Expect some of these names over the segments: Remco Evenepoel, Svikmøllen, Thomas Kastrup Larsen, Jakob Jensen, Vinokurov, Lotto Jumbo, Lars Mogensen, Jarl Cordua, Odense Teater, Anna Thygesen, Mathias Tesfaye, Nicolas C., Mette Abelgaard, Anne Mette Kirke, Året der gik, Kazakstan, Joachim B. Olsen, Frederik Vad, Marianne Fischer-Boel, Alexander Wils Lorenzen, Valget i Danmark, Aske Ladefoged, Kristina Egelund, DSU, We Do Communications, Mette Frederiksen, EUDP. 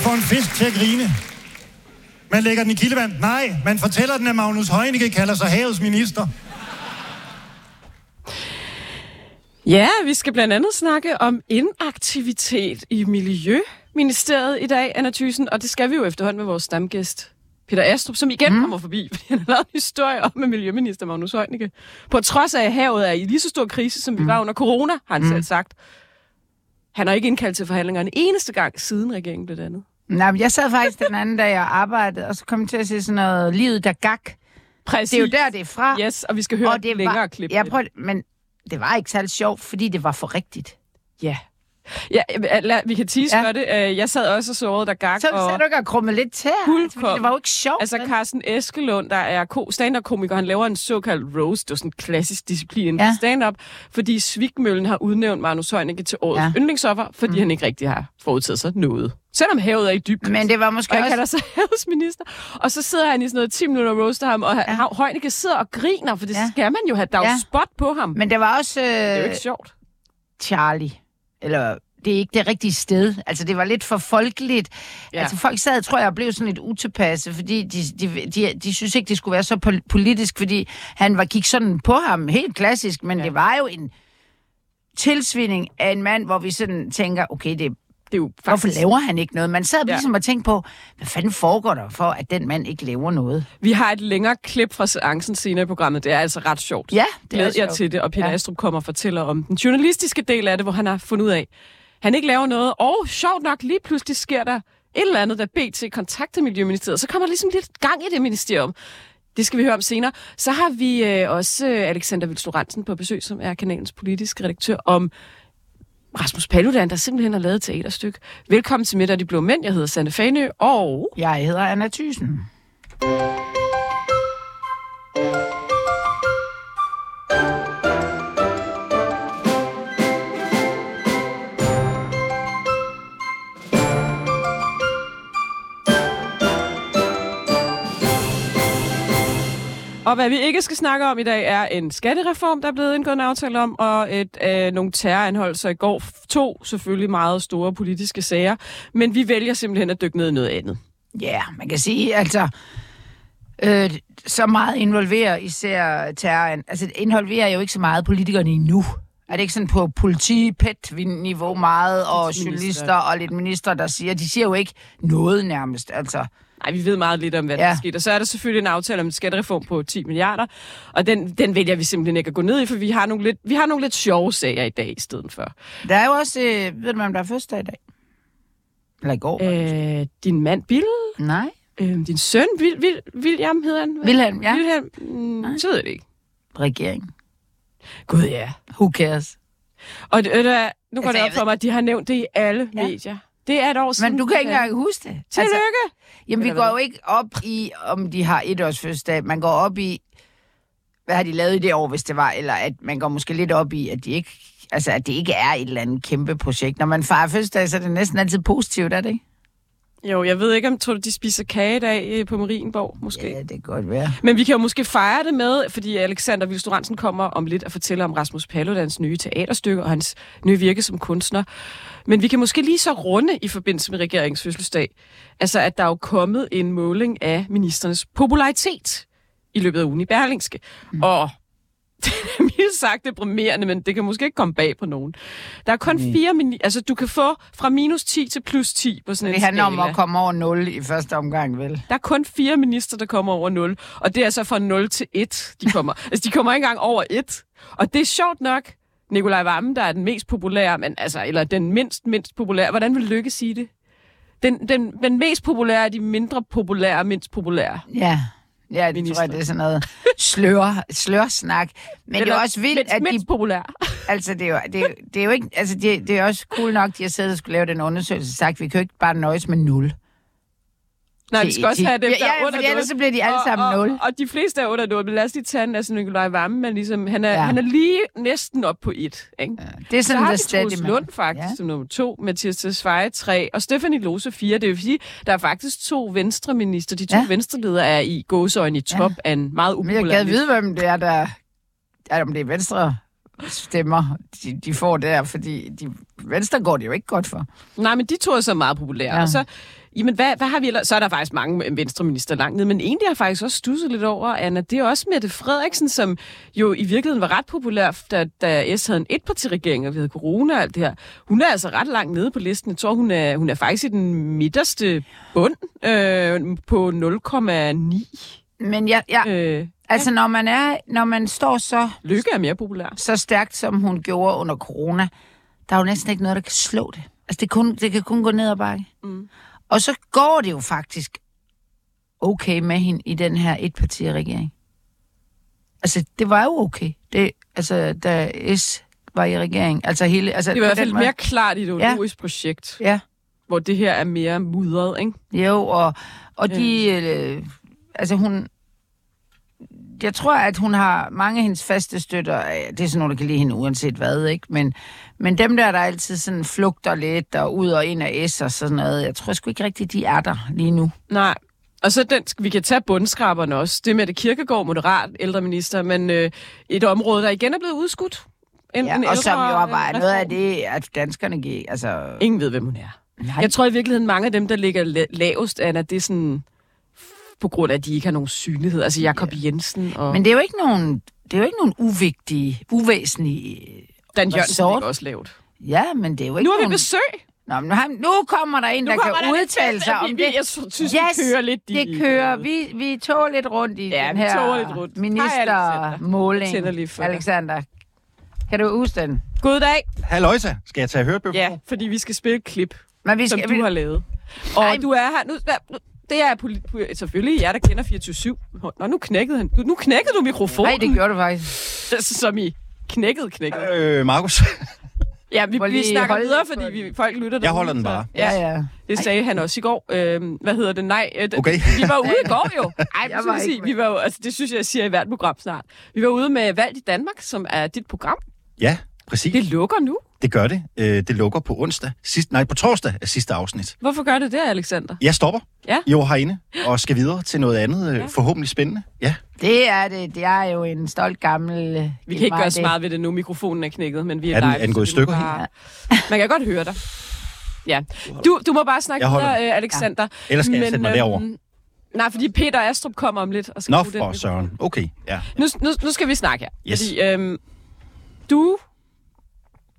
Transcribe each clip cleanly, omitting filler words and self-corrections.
får en fisk til at grine. Man lægger den i kildevand. Nej, man fortæller den, at Magnus Heunicke kalder sig havets minister. Ja, vi skal blandt andet snakke om inaktivitet i Miljøministeriet i dag, Anna Thygesen, og det skal vi jo efterhånden med vores stamgæst, Peter Astrup, som igen kommer forbi, fordi han har lavet en historie om med miljøminister Magnus Heunicke. På trods af, at havet er i lige så stor krise, som vi var under corona, har han selv sagt. Han har ikke indkaldt til forhandlinger en eneste gang, siden regeringen blev dannet. Nej, men jeg sad faktisk den anden dag og arbejdede, og så kom til at se sådan noget livet, der gak. Præcis. Det er jo der, det er fra. Yes, og vi skal høre det længere klip. Jeg prøvede, men det var ikke særlig sjovt, fordi det var for rigtigt. Yeah. Ja, vi kan tease for det. Jeg sad også og så Året der gik. Så sad du ikke og krummede lidt til, fordi det var jo ikke sjovt. Altså Carsten Eskelund, der er stand-up-komiker, han laver en såkaldt roast, det er sådan en klassisk disciplin inden for stand-up, fordi Svikmøllen har udnævnt Magnus Heunicke til årets yndlingsoffer, fordi han ikke rigtig har forudtaget sig noget. Selvom havet er i dybden. Men det var måske også... Og han kalder sig havets minister. Og så sidder han i sådan noget 10 minutter og roaster ham, og Heunicke sidder og griner, for det skal man jo have. Der er spot på ham. Men det var også... Det er jo ikke sjovt. Charlie. Eller det er ikke det rigtige sted. Altså, det var lidt for folkeligt. Ja. Altså, folk sad, tror jeg, og blev sådan lidt utilpasse, fordi de synes ikke, det skulle være så politisk, fordi han gik sådan på ham, helt klassisk, men det var jo en tilsvinding af en mand, hvor vi sådan tænker, okay, det er jo faktisk... Hvorfor laver han ikke noget? Man sad ligesom og tænkte på, hvad fanden foregår der for, at den mand ikke laver noget? Vi har et længere klip fra seancen senere i programmet. Det er altså ret sjovt. Ja, det er sjovt. Til det, og Peter Astrup kommer og fortæller om den journalistiske del af det, hvor han har fundet ud af, han ikke laver noget. Og sjovt nok, lige pludselig sker der et eller andet, da B.T. kontakter Miljøministeriet. Så kommer der ligesom lidt gang i det ministerium. Det skal vi høre om senere. Så har vi også Alexander Wils Lorenzen på besøg, som er kanalens politiske redaktør, om Rasmus Paludan, der simpelthen har lavet et teaterstykke. Velkommen til Midt og de Blå Mænd. Jeg hedder Sanne Fahnøe, og... Jeg hedder Anna Thygesen. Og hvad vi ikke skal snakke om i dag, er en skattereform, der er blevet indgået en aftale om, og nogle terroranholdelser i går. 2 selvfølgelig meget store politiske sager, men vi vælger simpelthen at dykke ned i noget andet. Ja, man kan sige, altså, så meget involverer især terroren. Altså, det involverer jo ikke så meget politikerne endnu. Er det ikke sådan på politi-pet-niveau meget, og journalister og lidt minister, der siger, de siger jo ikke noget nærmest, altså... Nej, vi ved meget lidt om, hvad der skete. Og så er der selvfølgelig en aftale om en skattereform på 10 milliarder, og den vælger vi simpelthen ikke at gå ned i, for vi har nogle lidt, sjove sager i dag i stedet for. Der er jo også, ved du, hvem der er første i dag? Eller i går? Din mand Bill? Nej. Din søn, William hedder han? Wilhelm, ja. Wilhelm, så ved jeg det ikke. Regeringen. Gud ja. Who cares? Og nu går det op for mig, at de har nævnt det i alle medier. Det er et år siden. Men du kan ikke engang huske det. Tillykke! Altså, jamen, vi går jo ikke op i, om de har et års fødselsdag. Man går op i, hvad har de lavet i det år, hvis det var. Eller at man går måske lidt op i, at, de ikke, altså, at det ikke er et eller andet kæmpe projekt. Når man fejrer fødselsdag, så er det næsten altid positivt, er det ikke? Jo, jeg ved ikke, om tror du, de spiser kage i dag på Marienborg, måske? Ja, det kan godt være. Men vi kan jo måske fejre det med, fordi Alexander Wils Lorenzen kommer om lidt og fortæller om Rasmus Paludans nye teaterstykke og hans nye virke som kunstner. Men vi kan måske lige så runde i forbindelse med regeringens fødselsdag, altså at der er jo kommet en måling af ministernes popularitet i løbet af ugen i Berlingske. Og det er mildt sagt deprimerende, men det kan måske ikke komme bag på nogen. Der er kun 4... Altså, du kan få fra minus 10 til plus 10 på sådan en skala. Det handler om at komme over 0 i første omgang, vel? Der er kun 4 minister, der kommer over 0. Og det er altså fra 0 til 1, de kommer. Altså, de kommer ikke engang over 1. Og det er sjovt nok. Nicolai Wammen, der er den mest populære, men altså, eller den mindst populære. Hvordan vil Løkke sige det? Den mest populære er de mindre populære, mindst populære. Ja. Ja, det minister. Tror jeg, det er sådan noget slørsnak. Men det er jo også vildt, at de... populære. Altså, det er jo ikke... Altså, det er også cool nok, de har siddet og skulle lave den undersøgelse og sagt, vi kan jo ikke bare nøjes med 0. Nej, vi skal også have dem, der er under 0. Ja, ellers så bliver de alle sammen 0. Og de fleste er under 0. Men lad os lige tage den, altså Nicolai Wammen, men ligesom, han er lige næsten op på 1. Ikke? Ja, det er sådan, der stadig... Troels Lund faktisk som nummer 2, Mathias Tesfaye 3 og Stephanie Lose 4. Det vil sige, der er faktisk 2 venstreminister. De 2 venstreledere er i gåseøjne i top af en meget upopulær... Men jeg gad vide, hvem det er, om det er venstre... stemmer, de får der, fordi Venstre går det jo ikke godt for. Nej, men de to er så meget populære. Ja. Og så, jamen, hvad har vi ellers? Så er der faktisk mange venstreminister langt ned, men en, der har faktisk også stusset lidt over, Anna, det er også Mette Frederiksen, som jo i virkeligheden var ret populær, da S havde en etpartiregering, og vi havde corona og alt det her. Hun er altså ret langt nede på listen. Jeg tror, hun er faktisk i den midterste bund på 0,9. Men altså, når man står så... Løkke er mere populær. Så stærkt, som hun gjorde under corona, der er jo næsten ikke noget, der kan slå det. Altså, det kan kun gå ned ad bakke. Mm. Og så går det jo faktisk okay med hende i den her etpartiregering. Altså, det var jo okay. Da S var i regeringen. Altså, det var i hvert fald mere klart ideologisk projekt. Ja. Hvor det her er mere mudret, ikke? Jo, og jeg tror, at hun har mange af hendes faste støtter. Det er sådan nogle, der kan lide hende uanset hvad, ikke? Men dem der altid sådan flugter lidt og ud og ind af S og sådan noget, jeg tror sgu ikke rigtigt, de er der lige nu. Nej. Og så vi kan tage bundskraberne også. Det med det Kirkegaard, moderat ældreminister, men et område, der igen er blevet udskudt. Og som jo er bare noget af det, at danskerne giver. Altså... Ingen ved, hvem hun er. Nej. Jeg tror i virkeligheden, mange af dem, der ligger lavest, Anna, det er sådan... på grund af, at de ikke har nogen synlighed. Altså Jakob Jensen og... Men det er jo ikke nogen, uvigtige, uvæsentlige... Dan Jørgensen er også lavt. Ja, men det er jo ikke... Nu har vi besøg! Nå, men nu kommer der en, der kan udtale sig om det. Jeg synes, vi kører lidt... det kører. Vi tog lidt rundt i den her ministermåling. Alexander, kan du huske den? God dag! Halløjsa, skal jeg tage hørebøf? Ja, fordi vi skal spille et klip, som du har lavet. Og du er her... Det er selvfølgelig jer, der kender 24/7. Nå, nu knækkede han. Nu knækkede du mikrofonen. Nej, det gjorde du faktisk. Som I knækkede. Markus. Ja, vi snakker videre, fordi folk lytter derude. Jeg holder den bare. Ja. Det sagde han også i går. Hvad hedder det? Nej. Okay. Vi var ude i går jo. Det synes jeg, jeg siger i hvert program snart. Vi var ude med Valget i Danmark, som er dit program. Ja, præcis. Det lukker nu. Det gør det. Det lukker på onsdag. På torsdag er sidste afsnit. Hvorfor gør det det, Alexander? Jeg stopper. Ja. Jo, herinde. Og skal videre til noget andet. Ja. Forhåbentlig spændende. Ja. Det er det. Det er jo en stolt gammel... Vi kan ikke gøre så meget ved det nu. Mikrofonen er knækket, men vi er live. Er den gået i stykker? Bare... Ja. Man kan godt høre dig. Ja. Du må bare snakke videre, Alexander. Ja. Ellers skal jeg sætte mig derovre. Nej, fordi Peter Astrup kommer om lidt. Og skal for søren. Okay. Ja. Nu skal vi snakke her. Yes. Fordi, du...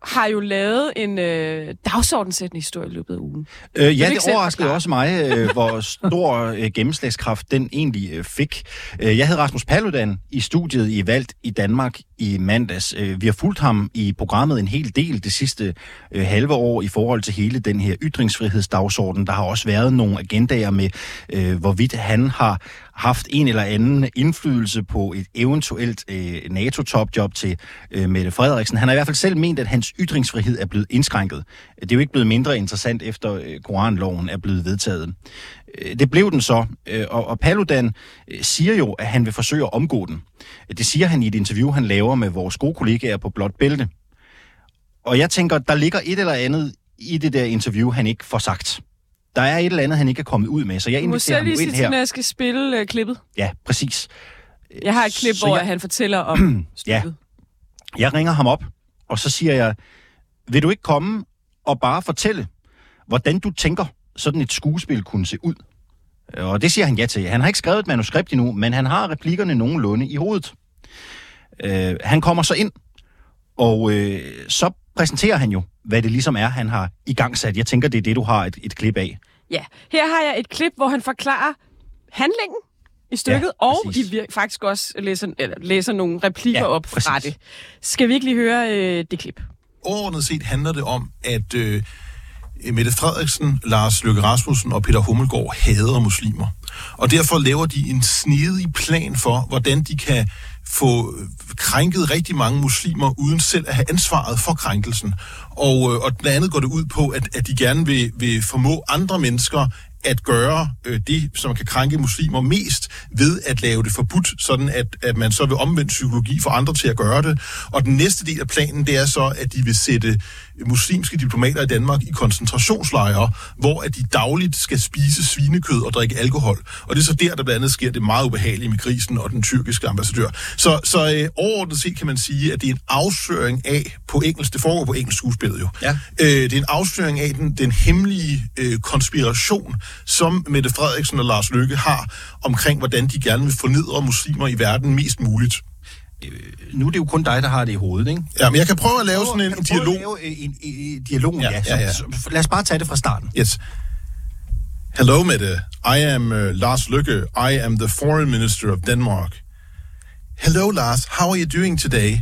har jo lavet en dagsordenssættende historie i løbet af ugen. Ja, det overraskede også mig, hvor stor gennemslagskraft den egentlig fik. Jeg havde Rasmus Paludan i studiet i Valgt i Danmark i mandags. Vi har fulgt ham i programmet en hel del det sidste halve år i forhold til hele den her ytringsfrihedsdagsorden. Der har også været nogle agendaer med, hvorvidt han har haft en eller anden indflydelse på et eventuelt NATO-topjob til Mette Frederiksen. Han har i hvert fald selv ment, at hans ytringsfrihed er blevet indskrænket. Det er jo ikke blevet mindre interessant, efter koranloven er blevet vedtaget. Det blev den så, og Paludan siger jo, at han vil forsøge at omgå den. Det siger han i et interview, han laver med vores gode kollegaer på Blåt Bælte. Og jeg tænker, der ligger et eller andet i det der interview, han ikke får sagt. Der er et eller andet, han ikke er kommet ud med, så jeg inviterer ham ind her. Du må selv lige sige, at jeg skal spille klippet. Ja, præcis. Jeg har et klip, hvor han fortæller om studiet. Ja. Jeg ringer ham op, og så siger jeg, vil du ikke komme og bare fortælle, hvordan du tænker, sådan et skuespil kunne se ud? Og det siger han ja til. Han har ikke skrevet et manuskript endnu, men han har replikkerne nogenlunde i hovedet. Han kommer så ind, og så præsenterer han jo, hvad det ligesom er, han har igangsat. Jeg tænker, det er det, du har et klip af. Ja, her har jeg et klip, hvor han forklarer handlingen i stykket, ja, og de faktisk også læser nogle replikker op fra det. Skal vi ikke lige høre det klip? Overordnet set handler det om, at Mette Frederiksen, Lars Løkke Rasmussen og Peter Hummelgaard hader muslimer. Og derfor laver de en snedig plan for, hvordan de kan få krænket rigtig mange muslimer, uden selv at have ansvaret for krænkelsen. Og blandt andet går det ud på, at de gerne vil formå andre mennesker at gøre det, som kan krænke muslimer mest, ved at lave det forbudt, sådan at man så vil omvende psykologi for andre til at gøre det. Og den næste del af planen, det er så, at de vil sætte muslimske diplomater i Danmark i koncentrationslejre, hvor at de dagligt skal spise svinekød og drikke alkohol. Og det er så der blandt andet sker det meget ubehagelige med grisen og den tyrkiske ambassadør. Så overordnet set kan man sige, at det er en afsløring af, på engelsk, det foregår på engelsk skuespil jo, ja. Det er en afsløring af den hemmelige konspiration, som Mette Frederiksen og Lars Løkke har omkring, hvordan de gerne vil fornedre muslimer i verden mest muligt. Nu er det jo kun dig, der har det i hovedet, ikke? Ja, men jeg kan prøve at lave sådan en dialog. Dialogen, ja. Så lad os bare tage det fra starten. Yes. Hello, Mette. I am Lars Løkke. I am the foreign minister of Denmark. Hello, Lars. How are you doing today?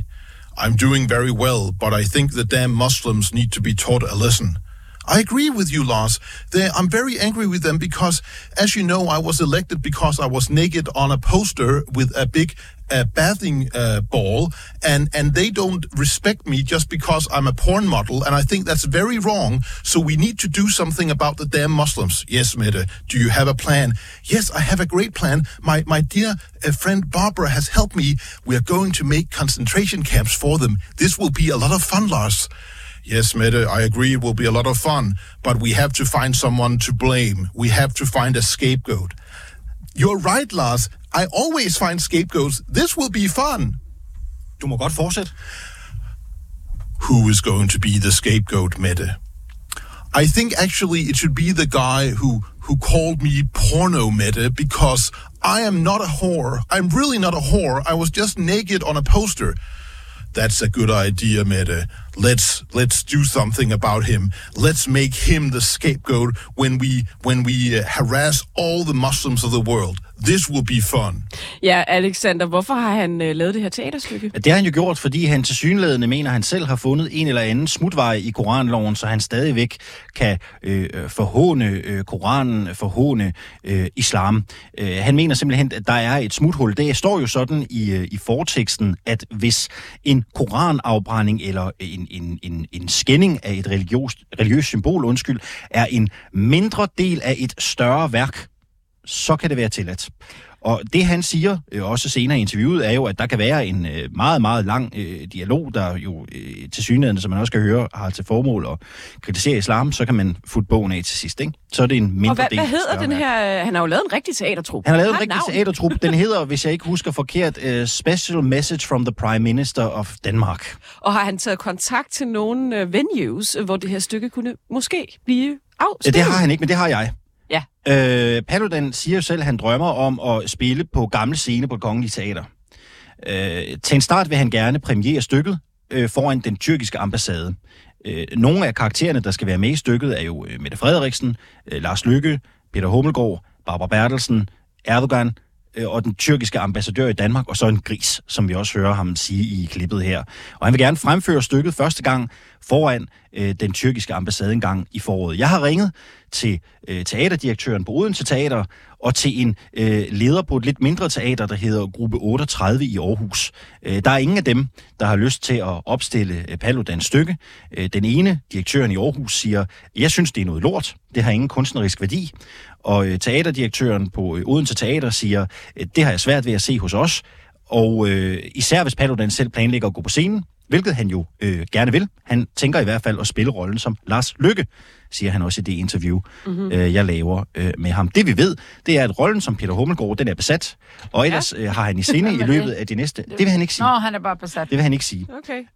I'm doing very well, but I think the damn Muslims need to be taught a lesson. I agree with you, Lars. I'm very angry with them because, as you know, I was elected because I was naked on a poster with a big bathing ball, and they don't respect me just because I'm a porn model, and I think that's very wrong, so we need to do something about the damn Muslims. Yes, Mette, do you have a plan? Yes, I have a great plan. My dear friend Barbara has helped me. We are going to make concentration camps for them. This will be a lot of fun, Lars. Yes, Mette, I agree it will be a lot of fun, but we have to find someone to blame. We have to find a scapegoat. You're right, Lars. I always find scapegoats. This will be fun. Du må godt fortsætte. Who is going to be the scapegoat, Mette? I think actually it should be the guy who called me porno, Mette, because I am not a whore. I'm really not a whore. I was just naked on a poster. That's a good idea, Mette. Let's do something about him. Let's make him the scapegoat when we harass all the Muslims of the world. This will be fun. Ja, Alexander, hvorfor har han lavet det her teaterstykke? Det har han jo gjort, fordi han tilsyneladende mener, at han selv har fundet en eller anden smutvej i koranloven, så han stadigvæk kan forhåne koranen, forhåne islam. Han mener simpelthen, at der er et smuthul. Det står jo sådan i forteksten, at hvis en koranafbrænding eller en skænding af et religiøst symbol, er en mindre del af et større værk, så kan det være tilladt. Og det han siger, også senere i interviewet, er jo, at der kan være en meget, meget lang dialog, der jo tilsyneladende, som man også kan høre, har til formål at kritisere islam, så kan man futte bogen af til sidst, ikke? Så er det en mindre del. Og hvad hedder den her? Han har jo lavet en rigtig teatertrup. Han har lavet en rigtig teatertrup. Den hedder, hvis jeg ikke husker forkert, Special Message from the Prime Minister of Denmark. Og har han taget kontakt til nogle venues, hvor det her stykke kunne måske blive afspillet? Ja, det har han ikke, men det har jeg. Ja. Paludan siger jo selv, at han drømmer om at spille på gamle scene på Det Kongelige Teater. Til en start vil han gerne premiere stykket foran den tyrkiske ambassade. Nogle af karaktererne, der skal være med i stykket, er jo Mette Frederiksen, Lars Løkke, Peter Hummelgaard, Barbara Bertelsen, Erdogan og den tyrkiske ambassadør i Danmark, og så en gris, som vi også hører ham sige i klippet her. Og han vil gerne fremføre stykket første gang foran den tyrkiske ambassade en gang i foråret. Jeg har ringet til teaterdirektøren på Odense Teater og til en leder på et lidt mindre teater, der hedder Gruppe 38 i Aarhus. Der er ingen af dem, der har lyst til at opstille Paludans stykke. Den ene, direktøren i Aarhus, siger, jeg synes, det er noget lort. Det har ingen kunstnerisk værdi. Og teaterdirektøren på Odense Teater siger, det har jeg svært ved at se hos os. Og især hvis Paludan selv planlægger at gå på scenen, hvilket han jo gerne vil. Han tænker i hvert fald at spille rollen som Lars Løkke, siger han også i det interview, jeg laver med ham. Det vi ved, det er, at rollen som Peter Hummelgaard, den er besat, og ellers har han i scene i løbet af de næste... Det vil han ikke sige. Nå, han er bare besat. Det vil han ikke sige.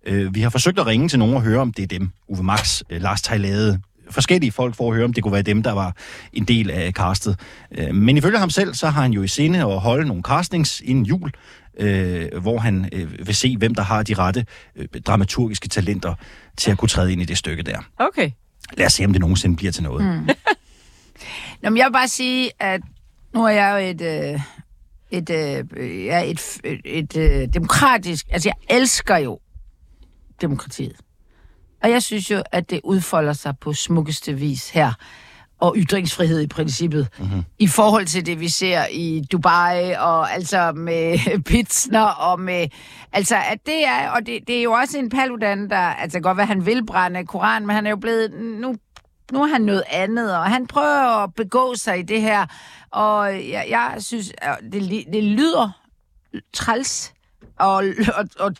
Okay. Vi har forsøgt at ringe til nogen og høre, om det er dem. Uwe Max, Lars Teilade, forskellige folk for at høre, om det kunne være dem, der var en del af castet. Men ifølge ham selv, så har han jo i scene at holde nogle castings inden jul, hvor han vil se, hvem der har de rette dramaturgiske talenter til at kunne træde ind i det stykke der. Okay. Lad os se, om det nogensinde bliver til noget. Mm. Nå, men jeg vil bare sige, at nu er jeg jo et demokratisk... Altså, jeg elsker jo demokratiet. Og jeg synes jo, at det udfolder sig på smukkeste vis her. Og ytringsfrihed i princippet. Mm-hmm. I forhold til det, vi ser i Dubai, og altså med Pitsner, og med... Altså, at det er... Og det er jo også en Paludan, der... Altså, godt hvad han vil brænde Koran, men han er jo blevet... Nu er han noget andet, og han prøver at begå sig i det her. Og jeg synes, det lyder træls og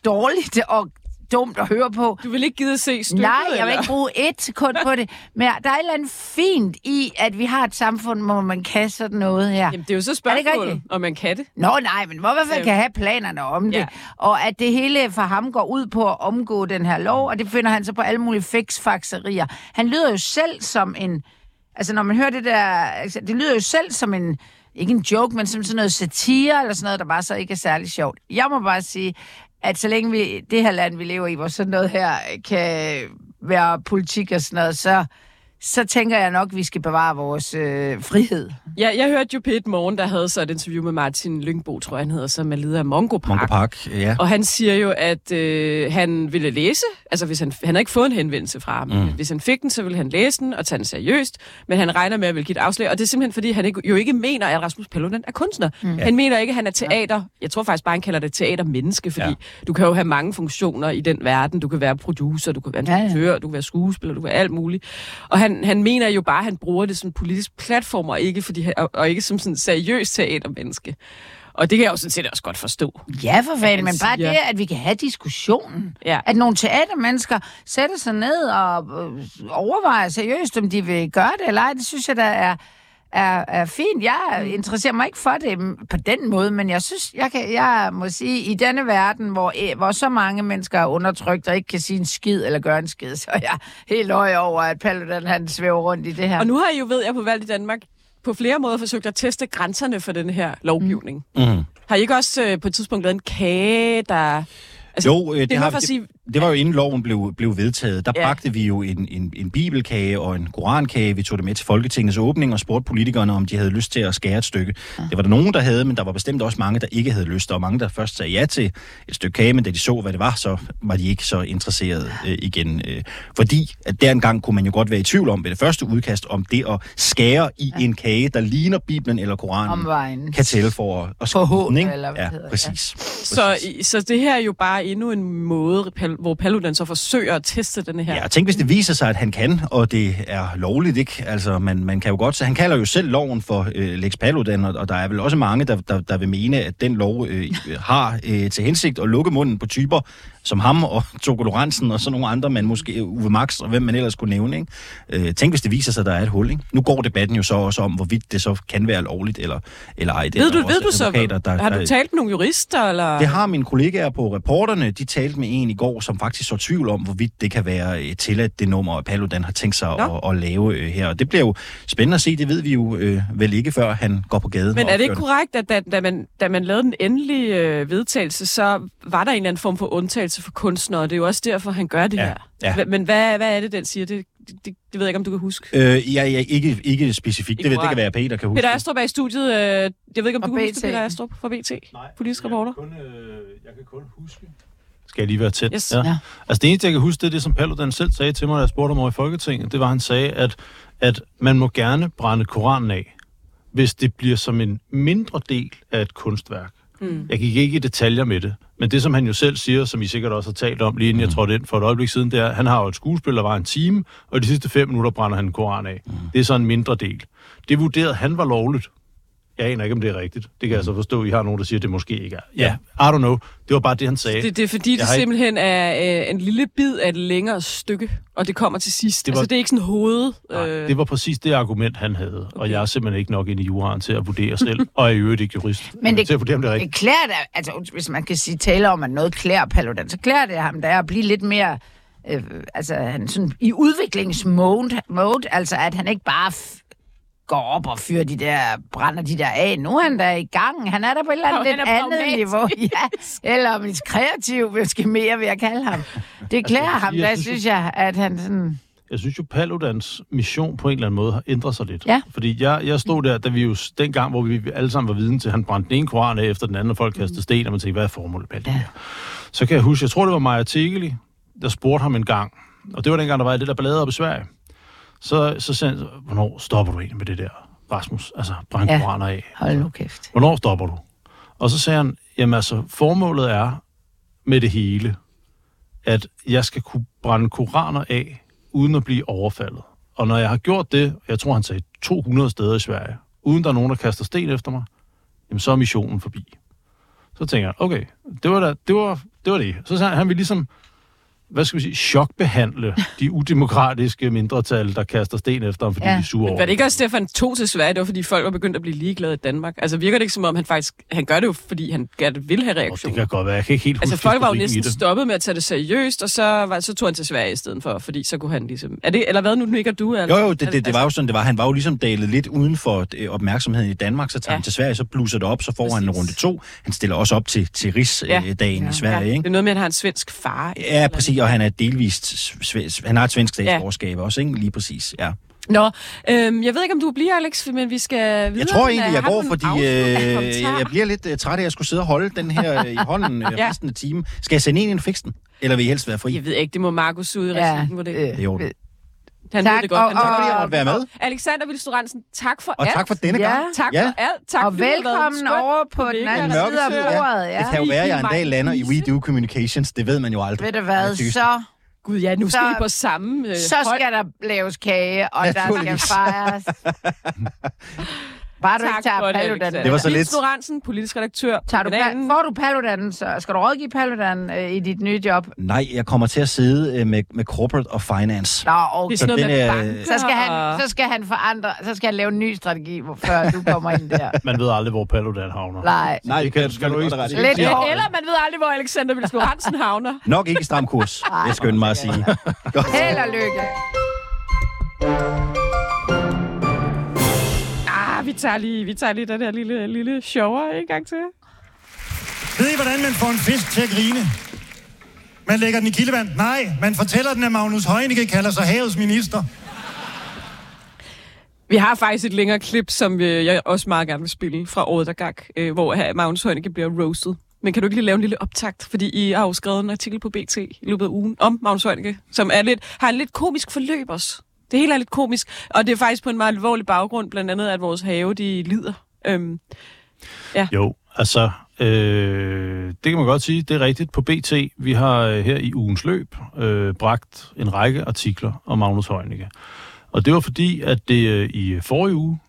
dårligt, og dumt at høre på. Du vil ikke gide at se stykket? Nej, jeg vil ikke bruge et sekund på det. Men der er et eller andet fint i, at vi har et samfund, hvor man kan sådan noget her. Jamen, det er jo så spørgsmålet, om man kan det. Nå nej, men hvor man kan have planerne om det. Ja. Og at det hele for ham går ud på at omgå den her lov, og det finder han så på alle mulige fiksfakserier. Han lyder jo selv som en... Altså, når man hører det der... Altså, det lyder jo selv som en... Ikke en joke, men som sådan noget satire, eller sådan noget, der bare så ikke er særlig sjovt. Jeg må bare sige, at så længe vi, det her land, vi lever i, hvor sådan noget her kan være politik og sådan noget, så tænker jeg nok, at vi skal bevare vores frihed. Ja, jeg hørte jo P1 Morgen, der havde så et interview med Martin Lyngbo, tror jeg, han hedder, som er leder af Mongo Park. Mongo Park, ja. Og han siger jo, at han ville læse, altså hvis han har ikke fået en henvendelse fra ham. Mm. Hvis han fik den, så ville han læse den og tage den seriøst, men han regner med at vil give et afslag. Og det er simpelthen, fordi han ikke mener, at Rasmus Paludan er kunstner. Mm. Han mener ikke, at han er teater. Jeg tror faktisk bare, han kalder det teatermenneske, fordi du kan jo have mange funktioner i den verden. Du kan være producer, du kan være instruktør, du kan være skuespiller, du kan være alt muligt. Og han mener jo bare, at han bruger det som politisk platform, og ikke, ikke som sådan seriøst teatermenneske. Og det kan jeg jo sådan set også godt forstå. Ja, for fanden, men bare det, at vi kan have diskussionen. Ja. At nogle teatermennesker sætter sig ned og overvejer seriøst, om de vil gøre det eller ej, det synes jeg, der er fint. Jeg interesserer mig ikke for det på den måde, men jeg synes, jeg må sige, i denne verden, hvor så mange mennesker er undertrykt og ikke kan sige en skid eller gøre en skid, så jeg er helt høj over, at Paludan han svæver rundt i det her. Og nu har I jo, ved jeg, på Valget i Danmark på flere måder forsøgt at teste grænserne for den her lovgivning. Mm. Mm. Har I ikke også på et tidspunkt lavet en kage, der... Altså, jo, det var jo inden loven blev vedtaget. Der bagte vi jo en bibelkage og en korankage. Vi tog det med til Folketingets åbning og spurgte politikerne, om de havde lyst til at skære et stykke. Ja. Det var der nogen, der havde, men der var bestemt også mange, der ikke havde lyst. Der var mange, der først sagde ja til et stykke kage, men da de så, hvad det var, så var de ikke så interesserede igen. Fordi at der engang kunne man jo godt være i tvivl om ved det første udkast, om det at skære i en kage, der ligner Bibelen eller Koranen, kan tælle for at skære. Ja, præcis. Så det her er jo bare endnu en måde, hvor Paludan så forsøger at teste den her. Ja, og tænk, hvis det viser sig, at han kan, og det er lovligt, ikke? Altså, man kan jo godt... Så han kalder jo selv loven for Lex Paludan, og der er vel også mange, der vil mene, at den lov har til hensigt at lukke munden på typer som ham og Togo Lorentzen og så nogle andre, man måske Uwe Max og hvem man ellers kunne nævne, ikke? Tænk, hvis det viser sig, at der er et hul, ikke? Nu går debatten jo så også om, hvorvidt det så kan være lovligt eller ej. Ved du så? Har du talt med nogle jurister? Eller? Det har mine kollegaer på reporterne. De talte med en i går, som faktisk så tvivl om, hvorvidt det kan være tilladt, det nummer, Paludan har tænkt sig at lave her. Og det bliver jo spændende at se. Det ved vi jo vel ikke, før han går på gaden. Men er det ikke korrekt, at da man lavede den endelige vedtagelse, så var der en eller anden form for undtagelse for kunstnere, og det er jo også derfor, han gør det her. Ja. Men hvad er det, den siger? Det ved jeg ikke, om du kan huske. Ikke specifikt. Det kan være, at Peter kan huske. Peter Astrup er i studiet. Jeg ved ikke, om du kan huske Peter Astrup fra B.T. Nej, politisk reporter. Jeg kan kun huske. Skal jeg lige være tæt? Yes. Ja. Altså det eneste, jeg kan huske, det er det, som Paludan selv sagde til mig, da jeg spurgte om over i Folketinget. Det var, han sagde, at man må gerne brænde Koranen af, hvis det bliver som en mindre del af et kunstværk. Mm. Jeg gik ikke i detaljer med det, men det, som han jo selv siger, som I sikkert også har talt om, lige inden jeg trådte ind for et øjeblik siden, det er, at han har jo et skuespil, der var en time, og de sidste 5 minutter brænder han en koran af. Mm. Det er så en mindre del. Det vurderede han var lovligt. Jeg aner ikke, om det er rigtigt. Det kan jeg så forstå, I har nogen, der siger, at det måske ikke er. Ja, I don't know. Det var bare det, han sagde. Det er fordi, simpelthen er en lille bid af et længere stykke, og det kommer til sidst. Det er ikke sådan hovedet... Nej, det var præcis det argument, han havde, og jeg er simpelthen ikke nok inde i juraen til at vurdere selv, og jeg er i øvrigt ikke jurist. Men det, til at vurdere, om det er rigtigt. Det klæder da, altså hvis man kan sige, tale om, at noget klæder Paludan, så klæder det ham da at blive lidt mere... altså han sådan i udviklingsmode, altså at han ikke bare... går op og fyrer brænder de der af. Nu er han da i gang. Han er der på et eller andet lidt andet niveau. Ja, eller om han er kreativ, måske mere vil jeg kalde ham. Det klæder ham, da synes jeg, at han sådan... Jeg synes jo, Paludans mission på en eller anden måde har ændret sig lidt. Ja. Fordi jeg stod der, da vi jo dengang, hvor vi alle sammen var vidne til, han brændte den ene koran af efter den anden, og folk kastede sten, og man tænkte, hvad er formålet, Paludan? Ja. Så kan jeg huske, jeg tror, det var Maja Tegli, der spurgte ham en gang. Og det var dengang, der var det der ballade op i Sverige. Så sagde han, hvornår stopper du egentlig med det der, Rasmus? Altså, brænd koraner af. Hold nu kæft. Hvornår stopper du? Og så sagde han, jamen altså, formålet er med det hele, at jeg skal kunne brænde koraner af, uden at blive overfaldet. Og når jeg har gjort det, jeg tror han sagde 200 steder i Sverige, uden der er nogen, der kaster sten efter mig, jamen så er missionen forbi. Så tænker jeg, okay, det var det. Så sagde han, han ville ligesom hvad skal vi sige, chokbehandle de udemokratiske mindretal, der kaster sten efter ham, fordi de er sure over. Men var det ikke også Stefan tog til Sverige, det var fordi folk var begyndt at blive ligeglade i Danmark? Altså virker det ikke som om, han gør det jo, fordi han gerne vil have reaktion? Det kan godt være, jeg kan ikke helt huske. Altså folk var jo næsten stoppet med at tage det seriøst, og så tog han til Sverige i stedet for, fordi så kunne han ligesom... Er det, eller hvad nu, ikke du? Eller? Jo, det var jo sådan, det var. Han var jo ligesom dalet lidt uden for opmærksomheden i Danmark, så tager han til Sverige, så bluser det op, så får han en runde 2. Han stiller også op til Rigsdagen i Sverige, ikke? Det er noget med, at han har en svensk far. Ja, præcis, og han er han har et svensk statsborgerskab også, ikke? Lige præcis, ja. Nå, jeg ved ikke, om du bliver, Alex, men vi skal videre. Jeg tror egentlig, jeg går, fordi jeg bliver lidt træt af, at jeg skulle sidde og holde den her i hånden resten af timen. Skal jeg sende en fiksen? Eller vil I helst være fri? Jeg ved ikke, det må Markus ud i resten, hvor det er. Jo, han tak, det godt. Og tak fordi jeg måtte være med. Alexander Wils Lorenzen, tak for alt. Og tak for denne gang. Tak for alt. Tak og velkommen over på den anden side af bordet. Ja. Det kan jo være, at jeg en dag lander i We Do Communications. Det ved man jo aldrig. Ved du hvad, så... Gud ja, nu skal vi på samme så hold. Skal der laves kage, og der skal fejres. Bare du tak ikke tager Paludan. Det var så lidt. Lorenzen, politisk redaktør. Får du Paludan, så skal du rådgive Paludan i dit nye job? Nej, jeg kommer til at sidde med corporate og finance. Nå, okay. Så, så skal han lave en ny strategi, før du kommer ind der. Man ved aldrig, hvor Paludan havner. Nej, det skal du ikke. Eller man ved aldrig, hvor Alexander Wils Lorenzen havner. Nok ikke stram kurs, jeg skynder mig at sige. Held og lykke. Vi tager lige den her lille sjovere en gang til. Ved I, hvordan man får en fisk til at grine? Man lægger den i kildevand. Nej, man fortæller den, at Magnus Heunicke kalder sig havets minister. Vi har faktisk et længere klip, som jeg også meget gerne vil spille fra Året der gik, hvor Magnus Heunicke bliver roasted. Men kan du ikke lige lave en lille optakt? Fordi I har jo skrevet en artikel på B.T. i løbet af ugen om Magnus Heunicke, som er har en lidt komisk forløb også. Det hele er lidt komisk, og det er faktisk på en meget alvorlig baggrund, blandt andet, at vores have, de lider. Jo, altså, det kan man godt sige, det er rigtigt. På BT, vi har her i ugens løb bragt en række artikler om Magnus Heunicke. Og det var fordi, at det i forrige uge,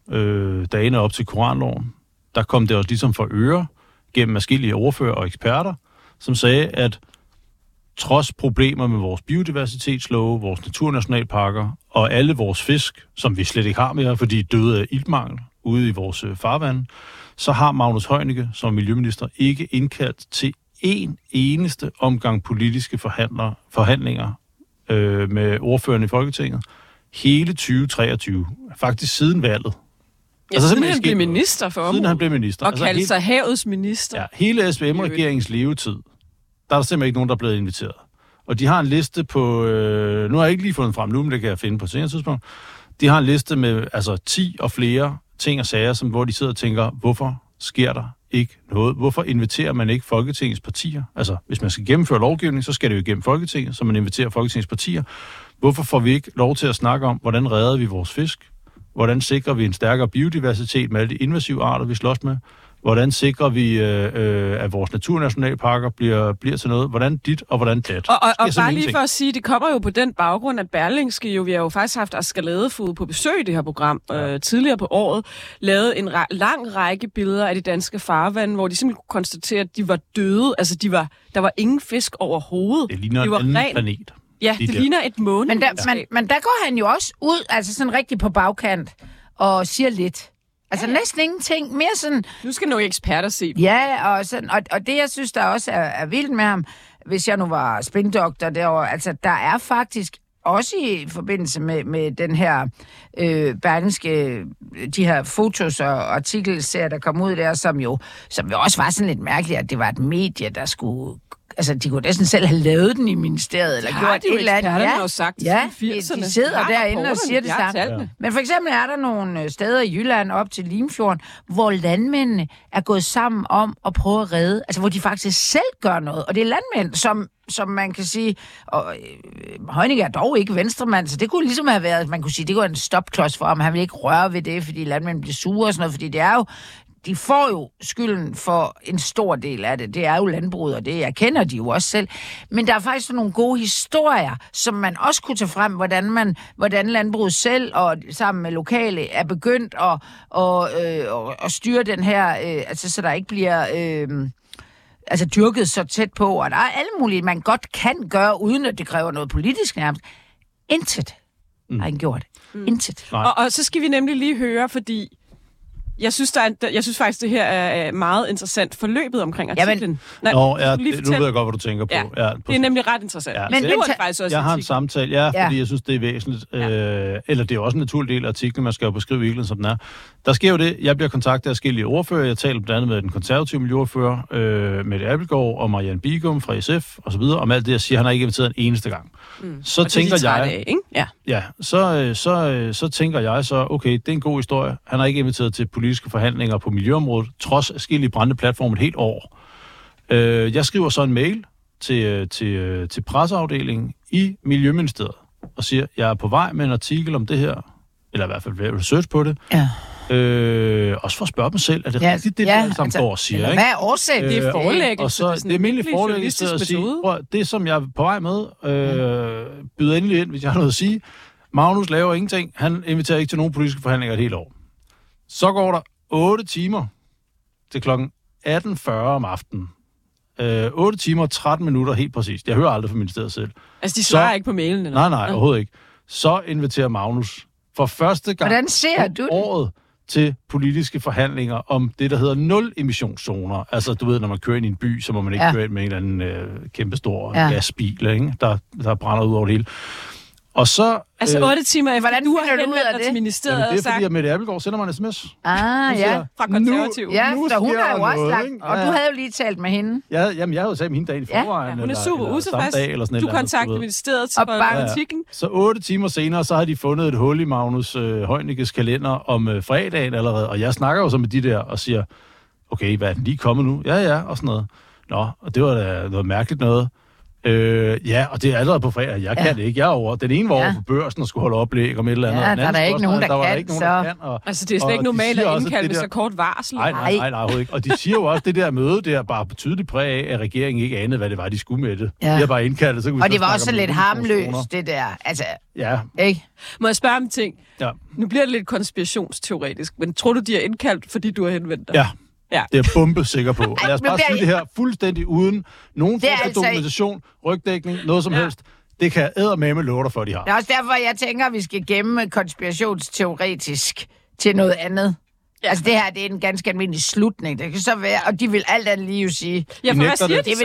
dagene op til koranloven, der kom det også ligesom for øre, gennem forskellige ordfører og eksperter, som sagde, at trods problemer med vores biodiversitetslove, vores naturnationalparker og alle vores fisk, som vi slet ikke har mere, fordi døde af iltmangel ude i vores farvand, så har Magnus Heunicke som miljøminister ikke indkaldt til en eneste omgang politiske forhandlinger med ordførerne i Folketinget hele 2023, faktisk siden valget. Ja, altså, siden han blev minister for området. Siden han blev minister. Og altså, kaldte sig havets minister. Ja, hele SVM-regeringens levetid. Der er simpelthen ikke nogen, der er blevet inviteret. Og de har en liste på... nu har jeg ikke lige fundet frem nu, men det kan jeg finde på et senere tidspunkt. De har en liste med 10 og flere ting og sager, hvor de sidder og tænker, hvorfor sker der ikke noget? Hvorfor inviterer man ikke Folketingets partier? Altså, hvis man skal gennemføre lovgivning, så skal det jo igennem Folketinget, så man inviterer Folketingets partier. Hvorfor får vi ikke lov til at snakke om, hvordan redder vi vores fisk? Hvordan sikrer vi en stærkere biodiversitet med alle de invasive arter, vi slås med? Hvordan sikrer vi, at vores naturnationalparker bliver til noget? Hvordan dit og hvordan dat? Og bare lige for at sige, det kommer jo på den baggrund, at Berlingske jo, vi har jo faktisk haft Aske Ladefoged på besøg i det her program tidligere på året, lavede en lang række billeder af de danske farvande, hvor de simpelthen kunne konstatere, at de var døde. Altså, der var ingen fisk overhovedet. Det ligner en anden planet. Ja, det ligner et måne. Men der går han jo også ud, altså sådan rigtig på bagkant, og siger lidt. Altså næsten ingenting, mere sådan... Nu skal nogle eksperter se det. Ja, og det, jeg synes, der også er vildt med ham, hvis jeg nu var spindoktor derovre, altså der er faktisk også i forbindelse med den her Berlingske, de her fotos og artikelserier, der kom ud der, som jo også var sådan lidt mærkeligt, at det var et medie, der skulle... Altså, de kunne næsten selv have lavet den i ministeriet, eller gjort et eller andet. Ja, jo sagt, de sidder derinde og siger det samme. Ja. Men for eksempel er der nogle steder i Jylland op til Limfjorden, hvor landmændene er gået sammen om at prøve at redde, altså hvor de faktisk selv gør noget. Og det er landmænd, som man kan sige, og Heunicke er dog ikke venstremand, så det kunne ligesom have været, man kunne sige, det kunne være en stopklods for ham, han vil ikke røre ved det, fordi landmændene bliver sure og sådan noget, fordi det er jo... De får jo skylden for en stor del af det. Det er jo landbruget, og det erkender de jo også selv. Men der er faktisk nogle gode historier, som man også kunne tage frem, hvordan landbruget selv og sammen med lokale er begyndt at styre den her, altså så der ikke bliver... altså dyrket så tæt på, og der er alle mulige, man godt kan gøre, uden at det kræver noget politisk nærmest. Intet har han gjort. Intet. Og så skal vi nemlig lige høre, fordi jeg synes, jeg synes faktisk, det her er meget interessant forløbet omkring artiklen. Ja, nu ved jeg godt, hvad du tænker på. Ja, det er nemlig ret interessant. Ja, men jeg har en samtale, fordi jeg synes, det er væsentligt. Eller det er også en naturlig del af artiklen, man skal jo beskrive virkelig, som den er. Der sker jo det, jeg bliver kontaktet af forskellige ordfører. Jeg taler blandt andet med den konservative miljøordfører, Mette Abelgaard og Marianne Bigum fra SF osv. Om alt det, jeg siger, han har ikke inviteret en eneste gang. Så og tænker det er de 3 dage, ikke? Ja, så tænker jeg så, okay, det er en god historie. Han har ikke inviteret til politiske forhandlinger på miljøområdet, trods forskellige brændende platforme et helt år. Jeg skriver så en mail til presseafdelingen i Miljøministeriet og siger, jeg er på vej med en artikel om det her, eller i hvert fald research på det. Ja. Også for at spørge dem selv, er det rigtigt, det der samt går og siger, ikke? Hvad er årsag? Det er forelæggelse. Og så det er almindelig forelæggelse at sige, det som jeg er på vej med, byder endelig ind, hvis jeg har noget at sige. Magnus laver ingenting, han inviterer ikke til nogen politiske forhandlinger et helt år. Så går der 8 timer til klokken 18.40 om aftenen. 8 timer og 13 minutter, helt præcist. Jeg hører aldrig fra ministeriet selv. Altså, de svarer ikke på mailen? Eller? Nej, overhovedet ikke. Så inviterer Magnus for første gang året til politiske forhandlinger om det, der hedder nul-emissionszoner. Altså, du ved, når man kører ind i en by, så må man ikke køre ind med en eller anden kæmpestor gasbil, ikke? Der brænder ud over det hele. Og så... altså 8 timer efter, hvordan du har henvendt dig til ministeriet og sagt... det er fordi, at Mette Abelgaard sender mig en sms. Siger, fra konservativ. Nu så hun har jo også sagt... Og du havde jo lige talt med hende. Jamen, jeg havde jo talt med hende dagen i forvejen. Hun er super usefast. Du kontaktede ministeriet til artiklen. Så 8 timer senere, så har de fundet et hul i Magnus Heunickes kalender om fredagen allerede. Og jeg snakker jo så med de der og siger... okay, hvad er den lige kommet nu? Ja, og sådan noget. Nå, og det var da noget mærkeligt noget. Og det er allerede på fredag. Jeg kan det ikke. Jeg er over. Den ene var over på børsen og skulle holde oplæg om et eller andet. Ja, der er ikke nogen, der kan. Altså, det er slet ikke normalt at indkalde med så kort varsel. Nej, overhovedet ikke. Og de siger jo også, det der møde der bare betydeligt præg af, at regeringen ikke anede, hvad det var, de skulle med det. Ja. De har bare indkaldt, og det var også lidt harmløst, det der. Altså, ikke? Må jeg spørge om ting? Ja. Nu bliver det lidt konspirationsteoretisk, men tror du, de har indkaldt, fordi du har henvendt dig? Ja. Ja. Det er bombe sikker på. Lad os bare sige det her fuldstændig uden nogen form for dokumentation, rygdækning, noget som helst. Det kan jeg eddermame love dig for, de har. Det er også derfor, jeg tænker, at vi skal gemme konspirationsteoretisk til noget andet. Altså det her, det er en ganske almindelig slutning. Det kan så være, og de vil alt andet lige jo sige. Ja, for hvad siger de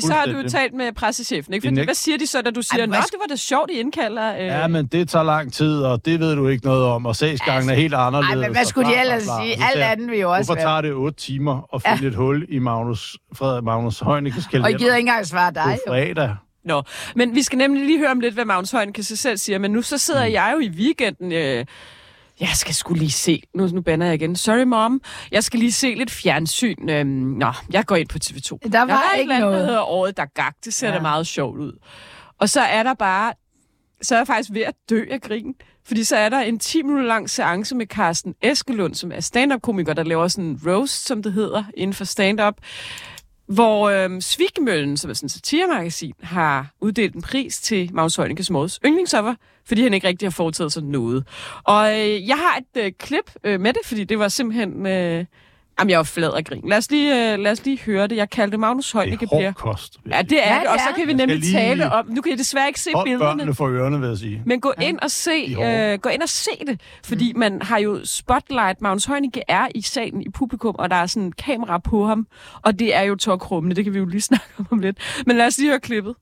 så? Så har du jo talt med pressechefen, ikke? Hvad siger de så, da du siger, at det var det sjovt, de indkalder? Ja, men det tager lang tid, og det ved du ikke noget om, og sagsgangen er helt anderledes. Nej, men hvad skulle de ellers sige? Alt andet vil jo også være. Hvorfor tager det 8 timer at finde et hul i Magnus Heunickes kalender? Og jeg gider ikke engang svare dig. På fredag. Nå, men vi skal nemlig lige høre om lidt, hvad Magnus Heunickes selv siger, men nu så sidder jeg jo i weekenden... jeg skal sgu lige se... Nu bander jeg igen. Sorry, mom. Jeg skal lige se lidt fjernsyn. Jeg går ind på TV2. Der var ikke noget. Der hedder Året der gik. Det ser da meget sjovt ud. Og så er der bare... så er jeg faktisk ved at dø af grin. Fordi så er der en 10 minutter lang seance med Carsten Eskelund, som er stand-up-komiker, der laver sådan en roast, som det hedder, inden for stand-up. Hvor Svikmøllen, som er sådan et satiremagasin, har uddelt en pris til Magnus Heunickes Mådes yndlingsopper, fordi han ikke rigtig har foretaget sig noget. Og jeg har et klip med det, fordi det var simpelthen... jeg var flad af grin. Lad os lige høre det. Jeg kaldte Magnus Heunikke bliver... Det er hårdkost. Ja, det er det. Og så kan vi nemlig tale om... Nu kan jeg desværre ikke se billederne. Hold børnene for ørerne, vil jeg sige. Men gå ind og se det. Fordi man har jo spotlight. Magnus Heunikke er i salen i publikum, og der er sådan en kamera på ham. Og det er jo tåkrummende. Det kan vi jo lige snakke om lidt. Men lad os lige høre klippet.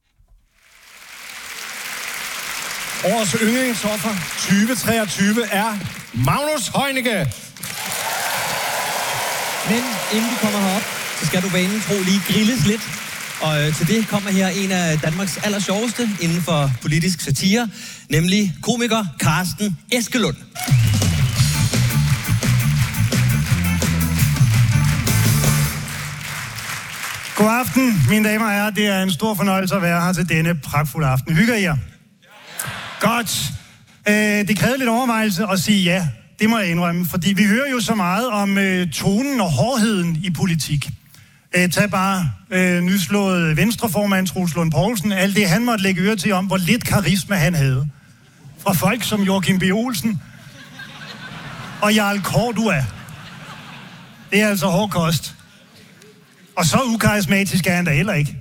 Årets yndlingsoffer 2023 er Magnus Heunikke. Men inden du kommer herop, så skal du vanen tro lige grilles lidt. Og til det kommer her en af Danmarks allersjoveste inden for politisk satire, nemlig komiker Carsten Eskelund. God aften, mine damer og herrer. Det er en stor fornøjelse at være her til denne pragtfulde aften. Hygger I jer? Godt. Det krævede lidt overvejelse at sige ja. Det må jeg indrømme, fordi vi hører jo så meget om tonen og hårdheden i politik. Tag bare nyslået venstreformand Troels Lund Poulsen, alt det han måtte lægge øre til om, hvor lidt karisma han havde. Fra folk som Joachim B. Olsen og Jarl Cordua. Det er altså hård kost. Og så ukarismatisk er han da heller ikke.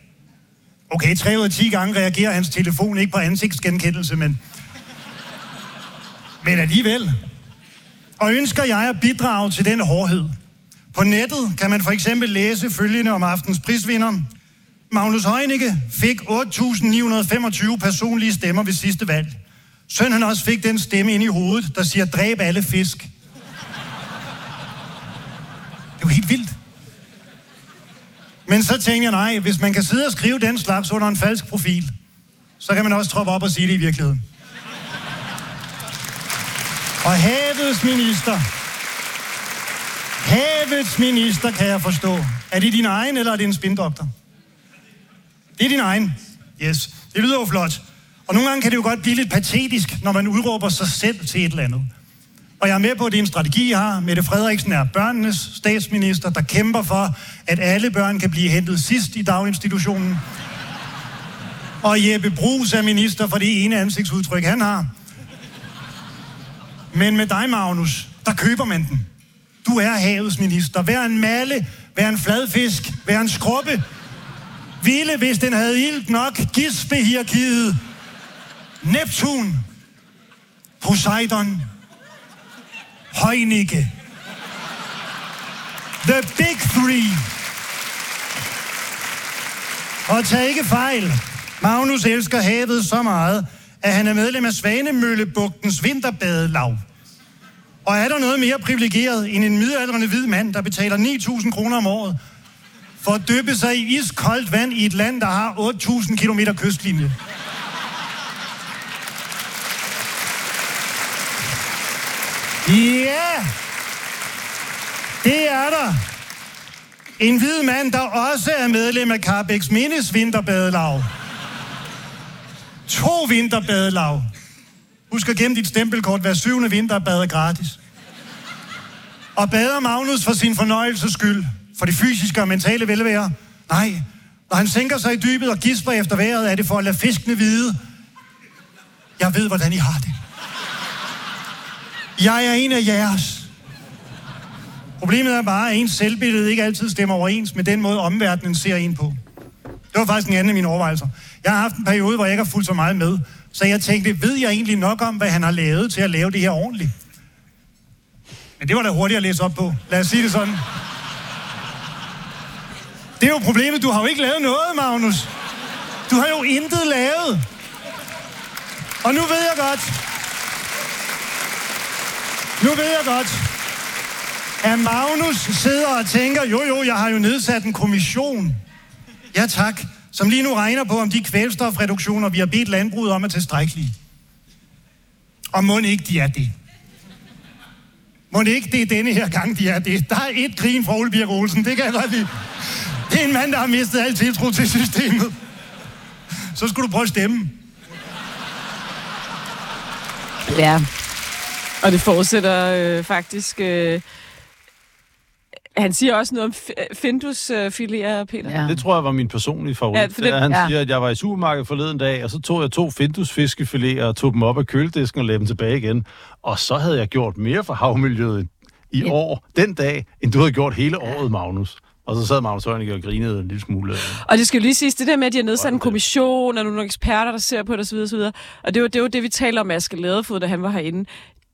Okay, 3 ud af 10 gange reagerer hans telefon ikke på ansigtsgenkendelse, men alligevel. Og ønsker jeg at bidrage til den hårdhed. På nettet kan man for eksempel læse følgende om aftens prisvinder. Magnus Heunicke fik 8.925 personlige stemmer ved sidste valg. Sønnen også fik den stemme ind i hovedet, der siger, dræb alle fisk. Det var helt vildt. Men så tænkte jeg, nej, hvis man kan sidde og skrive den slags under en falsk profil, så kan man også troppe op og sige det i virkeligheden. Og havets minister kan jeg forstå. Er det din egen, eller er det en spindoktor? Det er din egen. Yes, det lyder jo flot. Og nogle gange kan det jo godt blive lidt patetisk, når man udråber sig selv til et eller andet. Og jeg er med på, at det er en strategi, jeg har. Mette Frederiksen er børnenes statsminister, der kæmper for, at alle børn kan blive hentet sidst i daginstitutionen. Og Jeppe Brugs er minister for det ene ansigtsudtryk, han har. Men med dig, Magnus, der køber man den. Du er havets minister. Vær en malle, vær en fladfisk, vær en skrubbe. Ville, hvis den havde ilt nok, gispehierarkiet. Neptun. Poseidon. Heunicke. The Big Three. Og tag ikke fejl. Magnus elsker havet så meget, at han er medlem af Svanemøllebugtens vinterbadelag. Og er der noget mere privilegeret end en midaldrende hvid mand, der betaler 9.000 kroner om året for at dyppe sig i iskoldt vand i et land, der har 8.000 kilometer kystlinje? Ja, det er der. En hvid mand, der også er medlem af Karrebæks Mindes vinterbadelag. 2 vinterbadelag. Husk at gemme dit stempelkort hver 7. vinter og bade gratis. Og bader Magnus for sin fornøjelses skyld, for det fysiske og mentale velvære? Nej, når han sænker sig i dybet og gisper efter vejret, er det for at lade fiskene vide. Jeg ved, hvordan I har det. Jeg er en af jeres. Problemet er bare, at ens selvbillede ikke altid stemmer overens med den måde, omverdenen ser en på. Det var faktisk en anden af mine overvejelser. Jeg har haft en periode, hvor jeg ikke har fulgt så meget med. Så jeg tænkte, ved jeg egentlig nok om, hvad han har lavet til at lave det her ordentligt? Men det var da hurtigt at læse op på. Lad os sige det sådan. Det er jo problemet. Du har jo ikke lavet noget, Magnus. Du har jo intet lavet. Og nu ved jeg godt, at Magnus sidder og tænker, jo, jeg har jo nedsat en kommission. Ja tak, som lige nu regner på, om de kvælstofreduktioner, vi har bedt landbruget om, er tilstrækkelige. Og mon ikke de er det. Mon ikke det er denne her gang, de er det. Der er et grin fra Ole Birk Olsen, det kan jeg godt lide. Det er en mand, der har mistet al tiltro til systemet. Så skulle du prøve at stemme. Ja, og det fortsætter faktisk... Han siger også noget om findusfiléer, Peter. Ja. Det tror jeg var min personlige favorit. Ja, han siger, at jeg var i supermarkedet forleden dag, og så tog jeg 2 findusfiskefiléer og tog dem op af køledisken og lavede dem tilbage igen. Og så havde jeg gjort mere for havmiljøet i år, den dag, end du havde gjort hele året, Magnus. Og så sad Magnus Heunicke og grinede en lille smule. Og det skal jo lige siges, det der med, at de har nedsat en kommission, og nogle eksperter, der ser på det osv. osv. Og det var det, vi taler om Aske Ladefoged, da han var herinde.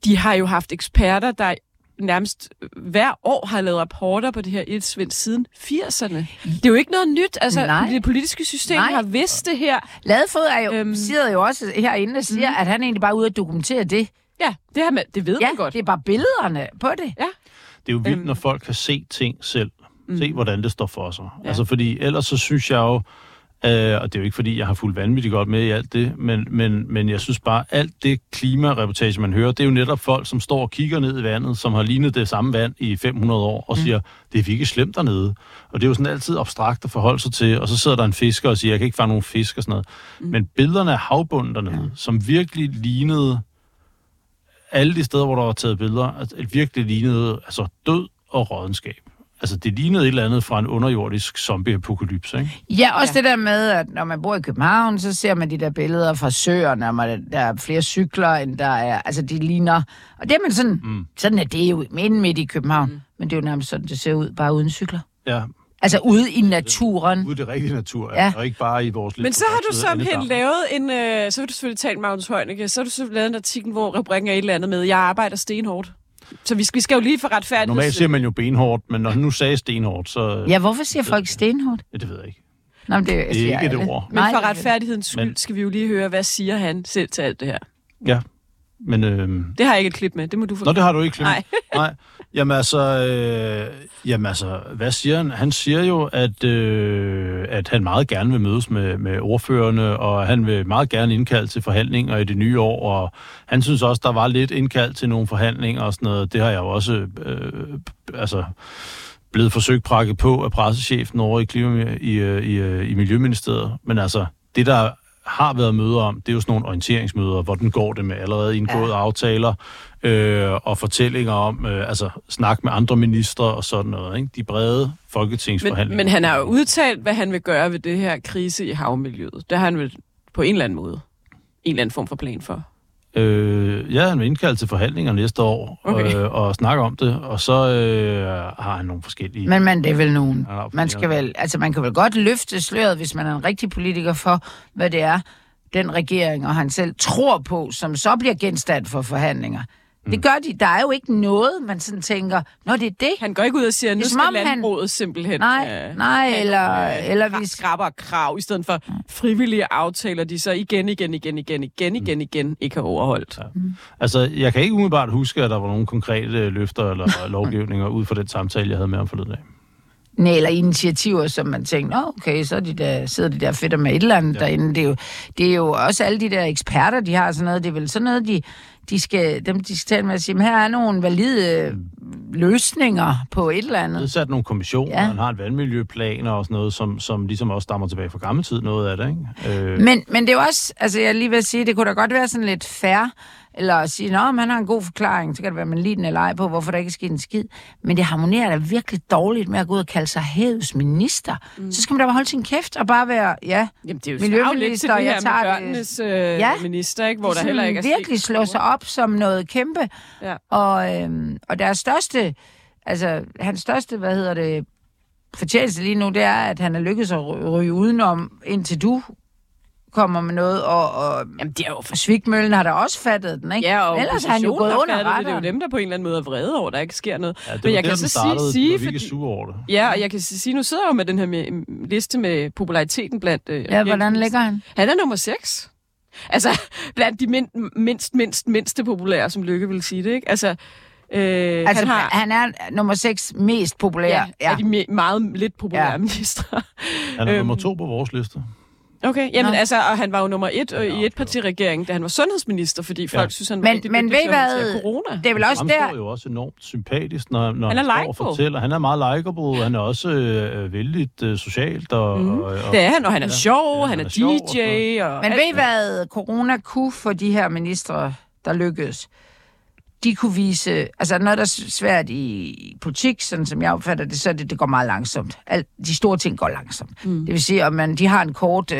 De har jo haft eksperter, der nærmest hver år har lavet rapporter på det her iltsvind siden 80'erne. Det er jo ikke noget nyt. Altså, det politiske system har vidst det her. Ladefoged er jo, sidder jo også herinde og siger, at han egentlig bare er ude at dokumentere det. Ja, det, her med, det ved man godt. Det er bare billederne på det. Ja. Det er jo vildt, når folk kan se ting selv. Se, hvordan det står for sig. Ja. Altså, fordi ellers så synes jeg jo, og det er jo ikke, fordi jeg har fulgt vanvittigt godt med i alt det, men jeg synes bare, alt det klimareportage, man hører, det er jo netop folk, som står og kigger ned i vandet, som har lignet det samme vand i 500 år, og siger, det er virkelig slemt dernede. Og det er jo sådan altid abstrakt at forholde sig til, og så sidder der en fisker og siger, jeg kan ikke fange nogen fisk og sådan noget. Men billederne af havbunden dernede, som virkelig lignede alle de steder, hvor der var taget billeder, virkelig lignede altså død og rådenskab. Altså, det lignede et eller andet fra en underjordisk zombie-apokalypse, ikke? Ja, også det der med, at når man bor i København, så ser man de der billeder fra søerne, og der er flere cykler, end der er... Altså, de ligner... Og det er man sådan... Sådan er det jo midt i København. Men det er jo nærmest sådan, det ser ud, bare uden cykler. Ja, Altså ude i naturen. Ude i det rigtige natur, ja. Og ikke bare i vores liv. Men så har du så helt lavet en... så har du selvfølgelig talt Magnus Heunicke, så har du så lavet en artikel, hvor rubrikken er et eller andet med, jeg arbejder stenhårdt. Så vi skal jo lige for retfærdighed. Normalt siger man jo benhårdt, men når han nu sagde stenhårdt, så... Ja, hvorfor siger folk stenhårdt? Ja, det ved jeg ikke. Nå, men det er ikke et ord. Men for retfærdighedens skyld skal vi jo lige høre, hvad siger han selv til alt det her? Ja, men... Det har jeg ikke et klip med, det må du få. Nå, det har du ikke klip med. Nej. Nej. Jamen altså, hvad siger han? Han siger jo, at han meget gerne vil mødes med ordførerne, og han vil meget gerne indkalde til forhandlinger i det nye år, og han synes også, der var lidt indkald til nogle forhandlinger og sådan noget. Det har jeg jo også blevet forsøgt prakket på af pressechefen over i Miljøministeriet. Men altså, det der har været møder om, det er jo sådan nogle orienteringsmøder, hvor den går det med allerede indgåede aftaler og fortællinger om, snak med andre ministre og sådan noget, ikke? De brede folketingsforhandlinger. Men han har jo udtalt, hvad han vil gøre ved det her krise i havmiljøet. Der har han vel på en eller anden måde, en eller anden form for plan for. Ja, han vil indkalde til forhandlinger næste år og snakke om det, og så har han nogle forskellige... Men det er vel nogen. Man skal vel, man kan vel godt løfte sløret, hvis man er en rigtig politiker for, hvad det er, den regering og han selv tror på, som så bliver genstand for forhandlinger. Det gør de. Der er jo ikke noget, man sådan tænker, nå, det er det. Han går ikke ud og siger, nu skal landbruget simpelthen... Nej, eller vi skraber krav, i stedet for frivillige aftaler, de så igen ikke har overholdt. Ja. Jeg kan ikke umiddelbart huske, at der var nogle konkrete løfter eller lovgivninger ud fra den samtale, jeg havde med ham forleden dag. Nej, eller initiativer, som man tænker, okay, så sidder de der fedter med et eller andet derinde. Det er jo også alle de der eksperter, de har sådan noget. Det er vel sådan noget, de skal tale med at sige, her er nogle valide løsninger på et eller andet. Nedsat nogle kommissioner, han har et vandmiljøplan og sådan noget, som ligesom også stammer tilbage fra gammel tid, noget af det, ikke? Men det er jo også, jeg lige vil sige, det kunne da godt være sådan lidt fair, eller at sige, nå, man har en god forklaring, så kan det være, man lider den eller ej på, hvorfor der ikke er sket en skid. Men det harmonerer da virkelig dårligt med at gå ud og kalde sig havets minister. Så skal man da bare holde sin kæft og bare være, miljøminister, og jeg tager det. Minister, ikke? Hvor det der heller ikke er virkelig slå sig op som noget kæmpe. Ja. Og deres største, hans største, fortjeneste lige nu, det er, at han er lykkedes at ryge udenom, indtil du kommer med noget, og det er jo for Svikmøllen har der også fattet den, ikke? Ja, og ellers har han jo gået under retteren. Det er jo dem, der på en eller anden måde er vrede over, der ikke sker noget. Ja, men jeg kan så sige, og jeg kan sige, nu sidder jeg jo med den her liste med populariteten blandt... hvordan ligger han? Han er nummer 6. Blandt de mindste populære, som Løkke vil sige det, ikke? Han er nummer 6 mest populær. Ja, er de meget lidt populære ministre. Han er nummer 2 på vores liste. Okay, og han var jo nummer 1 i etpartiregeringen, da han var sundhedsminister, fordi folk synes, han var rigtig dygtig til corona. Det er vel også der... Han er jo også enormt sympatisk, når han står og fortæller. Han er meget likeable, han er også vældig socialt. Det er han, og han er sjov, han er DJ. Og... Men ved I hvad corona kunne for de her ministre, der lykkedes? De kunne vise... noget, der er svært i politik, sådan som jeg opfatter det, så det går meget langsomt. De store ting går langsomt. Det vil sige, at de har en kort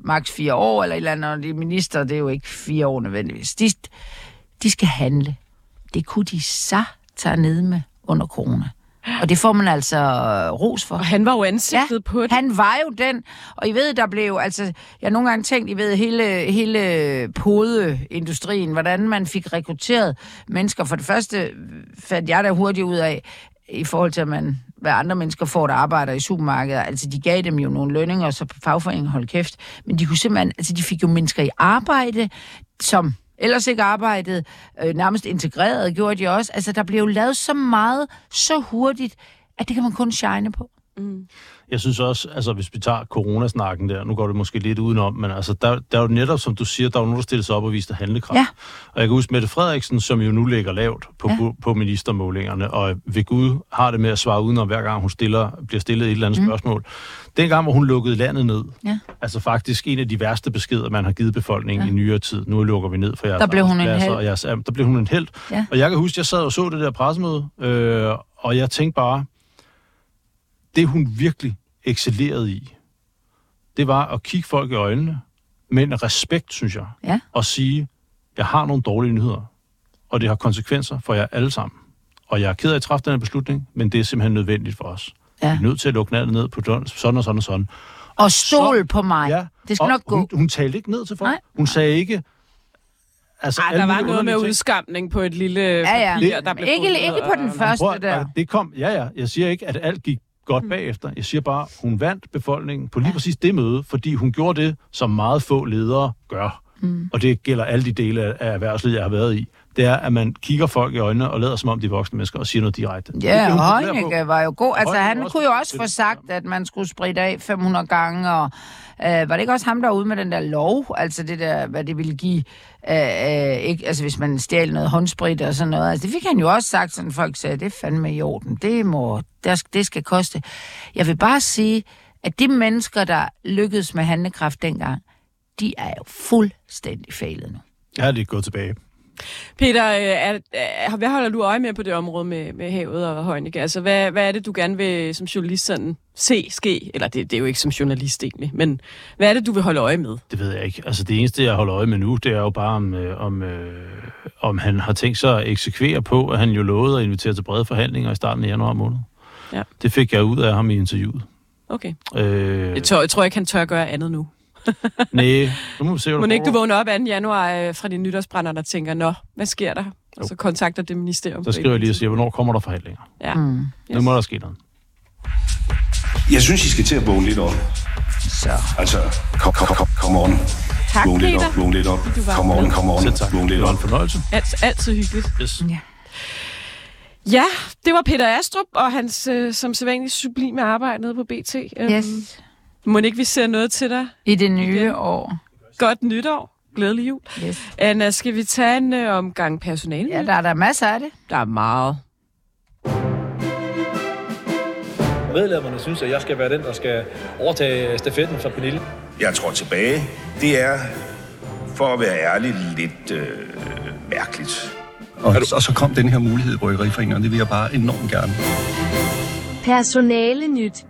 maks 4 år, eller et eller andet, og de minister, det er jo ikke 4 år nødvendigvis. De skal handle. Det kunne de så tage ned med under corona. Og det får man ros for. Og han var jo ansigtet på det. Han var jo den. Og I ved, der blev jo, jeg har nogle gange tænkt, I ved, hele podeindustrien, hvordan man fik rekrutteret mennesker. For det første fandt jeg da hurtigt ud af, i forhold til, hvad andre mennesker får, der arbejder i supermarkedet. De gav dem jo nogle lønninger, så fagforeningen holdt kæft. Men de kunne simpelthen, de fik jo mennesker i arbejde, som ellers ikke arbejdet, nærmest integreret, gjorde de også. Der blev jo lavet så meget, så hurtigt, at det kan man kun shine på. Jeg synes også, hvis vi tager coronasnakken der, nu går det måske lidt udenom, men der er jo netop, som du siger, der er jo nogen, der stiller sig op og viser handlekraft. Ja. Og jeg kan huske Mette Frederiksen, som jo nu ligger lavt på ministermålingerne, og ved Gud har det med at svare udenom, hver gang hun bliver stillet et eller andet spørgsmål. Dengang, hvor hun lukkede landet ned, faktisk en af de værste beskeder, man har givet befolkningen i nyere tid. Nu lukker vi ned for jeres arbejdspladser, og der blev hun en helt. Ja. Og jeg kan huske, jeg sad og så det der pressemøde, og jeg tænkte bare, det hun virkelig excellerede i, det var at kigge folk i øjnene, men respekt, synes jeg, og sige, jeg har nogle dårlige nyheder, og det har konsekvenser for jer alle sammen. Og jeg er ked af at træffe den her beslutning, men det er simpelthen nødvendigt for os. Ja. Vi er nødt til at lukke landet ned på sådan og sådan og sådan. Og stol på mig. Ja, det skal nok gå. Hun talte ikke ned til folk. Nej. Hun sagde ikke... Altså, der var noget med udskamning på et lille papir, der blev ikke på den første der. Det kom, jeg siger ikke, at alt gik godt bagefter. Jeg siger bare, hun vandt befolkningen på lige præcis det møde, fordi hun gjorde det, som meget få ledere gør. Og det gælder alle de dele af erhvervslivet, jeg har været i. Det er, at man kigger folk i øjnene og lader som om de voksne mennesker og siger noget direkte. Ja, Heunicke var jo god. Altså, han kunne jo også få sagt, at man skulle spritte af 500 gange, og var det ikke også ham, der var ude med den der lov? Altså, det der, hvad det ville give, ikke, altså, hvis man stjal noget håndsprit og sådan noget. Altså, det fik han jo også sagt, sådan folk sagde, det er fandme i orden. Det skal koste. Jeg vil bare sige, at de mennesker, der lykkedes med handlekraft dengang, de er jo fuldstændig fejlet nu. Ja, det er gået tilbage. Peter, hvad holder du øje med på det område med havet og Heunicke? Altså, hvad er det, du gerne vil som journalist sådan se ske? Eller det er jo ikke som journalist egentlig, men hvad er det, du vil holde øje med? Det ved jeg ikke. Altså, det eneste, jeg holder øje med nu, det er jo bare, om han har tænkt sig at eksekvere på, at han jo lovede at invitere til brede forhandlinger i starten af januar måned. Ja. Det fik jeg ud af ham i interviewet. Okay. Jeg tror ikke, han tør gøre andet nu. Næh, nu må vi se, ikke du vågner op 2. januar fra dine nytårsbrænder, der tænker, nå, hvad sker der? Og så kontakter det ministerium. Så skriver jeg lige og siger, hvornår kommer der forhandlinger? Ja. Nu må der ske noget. Jeg synes, I skal til at vågne lidt op. Så. Altså, kom on. Tak, Peter. Vågne lidt op. Kom on. Vågne lidt op. Det var en fornøjelse. Altid hyggeligt. Yes. Ja, det var Peter Astrup og hans som sædvanligt sublime arbejde nede på B.T. Yes. Må ikke vi ser noget til dig? I det nye år. Godt nytår. Glædelig jul. Yes. Anna, skal vi tage en omgang personale? Ja, der er der masser af det. Der er meget. Medlemmerne synes, at jeg skal være den, der skal overtage stafetten fra Pernille. Jeg tror tilbage. Det er, for at være ærlig, lidt mærkeligt. Og så kom den her mulighed i Bryggeriforeningen, det vil jeg bare enormt gerne. Personale nyt.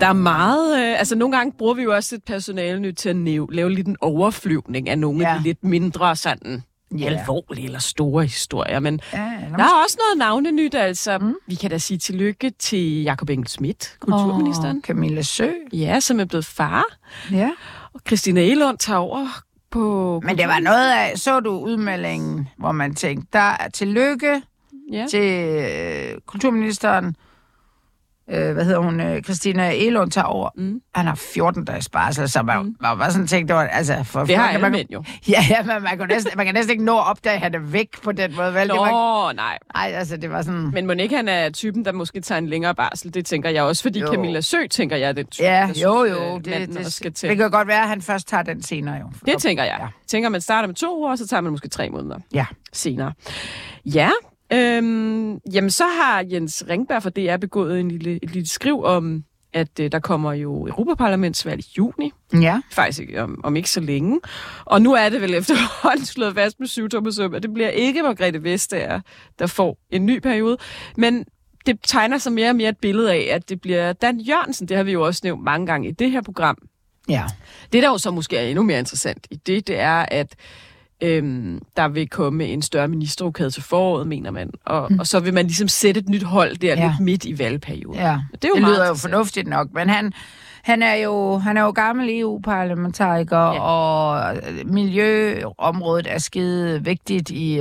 Der er meget... altså, nogle gange bruger vi jo også et personalenyt til at lave lidt en overflyvning af nogle af de lidt mindre sådan alvorlige eller store historier. Men der er også noget navnenyt, altså. Vi kan da sige tillykke til Jakob Engel-Schmidt, kulturministeren. Camilla Sø. Ja, som er blevet far. Ja. Og Kristina Egelund tager over på... Men det var noget af... Så du udmeldingen, hvor man tænkte, der er tillykke til kulturministeren. Hvad hedder hun? Kristina Egelund tager over. Han har 14 dages barsel, så man var sådan tænkt, det var... Altså, det har alle mænd jo. Ja, men man kan næsten ikke nå at opdage, at han er væk på den måde, vel? Nej. Nej, altså, det var sådan... Men må ikke han er typen, der måske tager en længere barsel? Det tænker jeg også, fordi Camilla Sø, tænker jeg, den typen, der synes, det kan godt være, at han først tager den senere, jo. Det tænker jeg. Ja. Tænker, man starter med 2 uger, så tager man måske 3 måneder senere. Ja. Jamen, så har Jens Ringberg fra DR begået et lille skriv om, at der kommer jo Europaparlamentsvalg i juni. Ja. Faktisk om ikke så længe. Og nu er det vel efterhånden slået fast med 7 tommer, at det bliver ikke Margrethe Vestager, der får en ny periode. Men det tegner sig mere og mere et billede af, at det bliver Dan Jørgensen. Det har vi jo også nævnt mange gange i det her program. Ja. Det, der jo så måske er endnu mere interessant i det er, at der vil komme en større ministerrokade til foråret, mener man. Og så vil man ligesom sætte et nyt hold der lidt midt i valgperioden. Ja. Det lyder jo fornuftigt nok, men han er jo gammel EU-parlamentariker, og miljøområdet er skide vigtigt i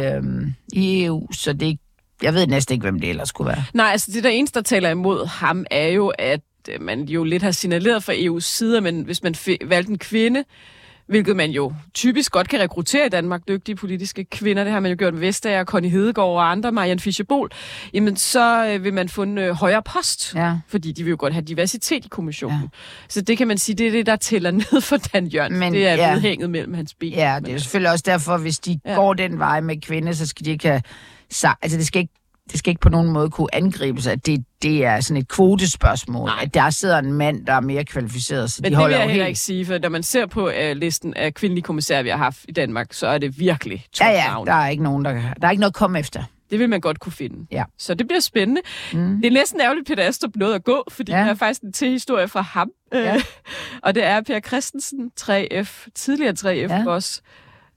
EU, så det, jeg ved næsten ikke, hvem det ellers skulle være. Nej, altså det der eneste, der taler imod ham, er jo, at man jo lidt har signaleret fra EU's side, men hvis man valgte en kvinde, hvilket man jo typisk godt kan rekruttere i Danmark, dygtige politiske kvinder. Det har man jo gjort med Vestager, Connie Hedegaard og andre, Marianne Fischer-Boel. Jamen, så vil man få en højere post, fordi de vil jo godt have diversitet i kommissionen. Ja. Så det kan man sige, det er det, der tæller ned for Dan Jørgensen. Men, det er vedhænget mellem hans ben. Ja, det er jo selvfølgelig også derfor, hvis de går den vej med kvinder, så skal de ikke have... Altså, det skal ikke på nogen måde kunne angribe sig. Det er sådan et kvotespørgsmål. Nej. At der sidder en mand, der er mere kvalificeret, så men de holder jo helt... Men det vil jeg heller ikke sige, for når man ser på listen af kvindelige kommissærer, vi har haft i Danmark, så er det virkelig topnavne. Der er ikke nogen, der er ikke noget at komme efter. Det vil man godt kunne finde. Ja. Så det bliver spændende. Det er næsten ærgerligt, Peter Astrup nåede at gå, fordi der er faktisk en tilhistorie fra ham. Ja. Og det er Per Christensen, 3F, tidligere 3F også,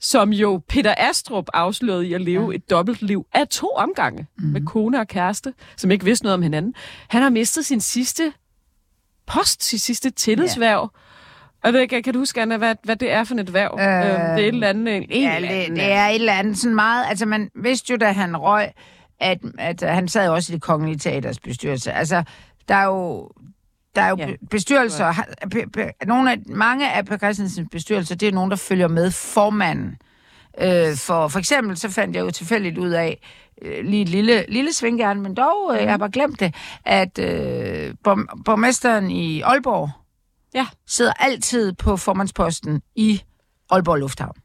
som jo Peter Astrup afslørede i at leve et dobbeltliv af 2 omgange med kone og kæreste, som ikke vidste noget om hinanden. Han har mistet sin sidste post, sin sidste tillidsværv. Og kan du huske, Anna, hvad det er for et værv? Det er et eller andet... Det er et eller andet sådan meget... Altså, man vidste jo, da han røg, at han sad jo også i Det Kongelige Teaters bestyrelse. Altså, der er jo bestyrelser... Mange af Per Christensens bestyrelser, det er nogen, der følger med formanden. For eksempel, så fandt jeg jo tilfældigt ud af, lige et lille svinggern, men dog, jeg har bare glemt det, at borgmesteren i Aalborg... sidder altid på formandsposten i Aalborg Lufthavn.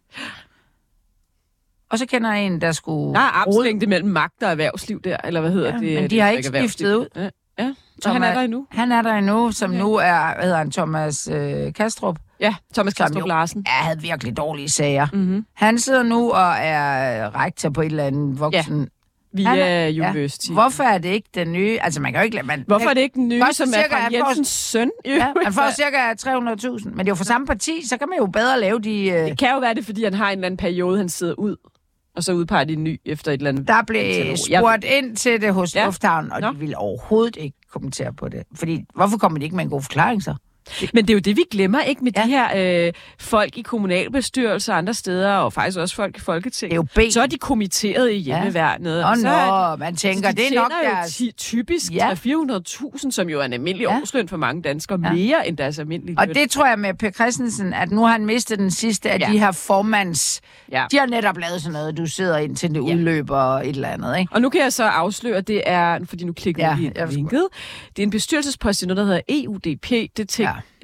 Og så kender jeg en, der skulle... Der er armslængde mellem magt og erhvervsliv der, eller hvad hedder det? Men de har ikke skiftet ud. Ja. Så han er der endnu? Han er der endnu, som nu er, hvad hedder han, Thomas Kastrup. Ja, Thomas Kastrup Larsen. Ja, havde virkelig dårlige sager. Mm-hmm. Han sidder nu og er rektor på et eller andet voksen... Via University. Hvorfor er det ikke den nye... Altså, man kan jo ikke... Hvorfor er det ikke den nye, som er Frank Jensens søn? Ja, han får cirka 300.000. Men det er jo for samme parti, så kan man jo bedre lave de... Det kan jo være det, fordi han har en eller anden periode, han sidder ud, og så udpeger de en ny efter et eller andet... Der blev spurgt ind til det hos Lufthavn, og de ville overhovedet ikke kommentere på det. Fordi, hvorfor kommer de ikke med en god forklaring så? Men det er jo det, vi glemmer, ikke? Med de her folk i kommunalbestyrelser og andre steder, og faktisk også folk i Folketinget. Så er de kommitteret i hjemmeværnet. Og man tænker, det er nok deres... jo typisk 400.000, som jo er en almindelig årsløn for mange danskere, mere end deres almindelige løn. Og det tror jeg med Per Christensen, at nu har han mistet den sidste af de her formands... Ja. De har netop lavet sådan noget, du sidder ind til det udløber og et eller andet, ikke? Og nu kan jeg så afsløre, det er... Fordi nu klikker vi lige linket. Det er en bestyrelsespost i noget, der hedder EUDP.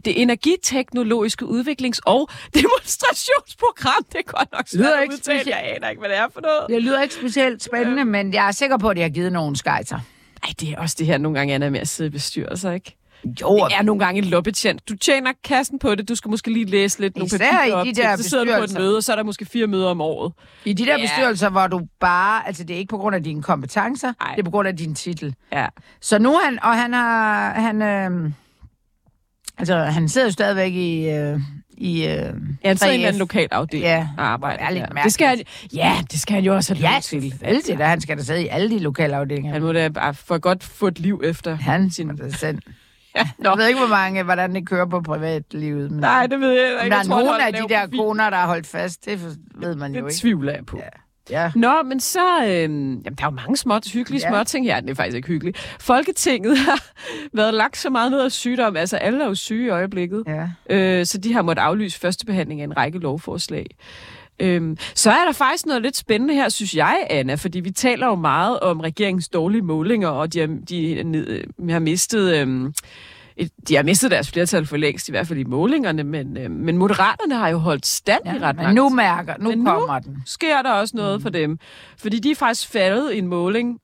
Det energiteknologiske udviklings- og demonstrationsprogram, det er godt nok svært at udtale. Jeg aner ikke, hvad det er for noget. Det lyder ikke specielt spændende, men jeg er sikker på, at det har givet nogen skejser. Ej, det er også det her nogle gange, Anna, med at sidde i bestyrelser, ikke? Jo. Det er nogle gange en loppetjent. Du tjener kassen på det, du skal måske lige læse lidt nogle papirer op, så sidder du på et møde, og så er der måske 4 møder om året. I de der bestyrelser, hvor du bare... Altså, det er ikke på grund af dine kompetencer, det er på grund af din titel. Ja. Så nu altså, han sidder jo stadigvæk i... han sidder i en eller anden lokal afdeling og arbejder. Det skal det skal han jo også have lov til. Ja, det der. Han skal da sidde i alle de lokale afdelinger. Han må da for godt få et liv efter sin... Han må da sende. Jeg ved ikke, hvordan det kører på privatlivet. Men nej, det ved jeg ikke. Der er nogle af de der koner, der har holdt fast. Det ved man jo ikke. Det tvivler jeg på. Ja. Nå, men så... der er jo mange hyggelige småting her. Det er faktisk ikke hyggeligt. Folketinget har været lagt så meget ned af sygdom. Altså, alle er jo syge i øjeblikket. Ja. Så de har måttet aflyse førstebehandling af en række lovforslag. Så er der faktisk noget lidt spændende her, synes jeg, Anna. Fordi vi taler jo meget om regeringens dårlige målinger, og de har mistet deres flertal for længst, i hvert fald i målingerne, men moderaterne har jo holdt stand i ret langt. Nu kommer den. Nu sker der også noget for dem, fordi de er faktisk faldet i en måling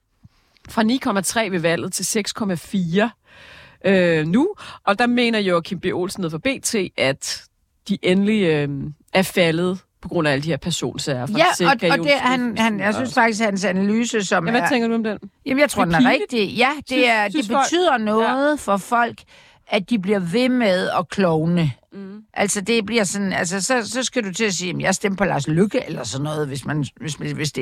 fra 9,3 ved valget til 6,4 nu, og der mener jo Kim B. Olsen ned for B.T., at de endelig er faldet på grund af alle de her personsager. Jeg synes faktisk, at hans analyse, som er... Hvad tænker du om den? Jamen, jeg tror, den er rigtig. Ja, det betyder noget for folk, at de bliver ved med at klovne. Mm. Altså, det bliver sådan... Altså, så skal du til at sige, at jeg stemmer på Lars Løkke, eller sådan noget,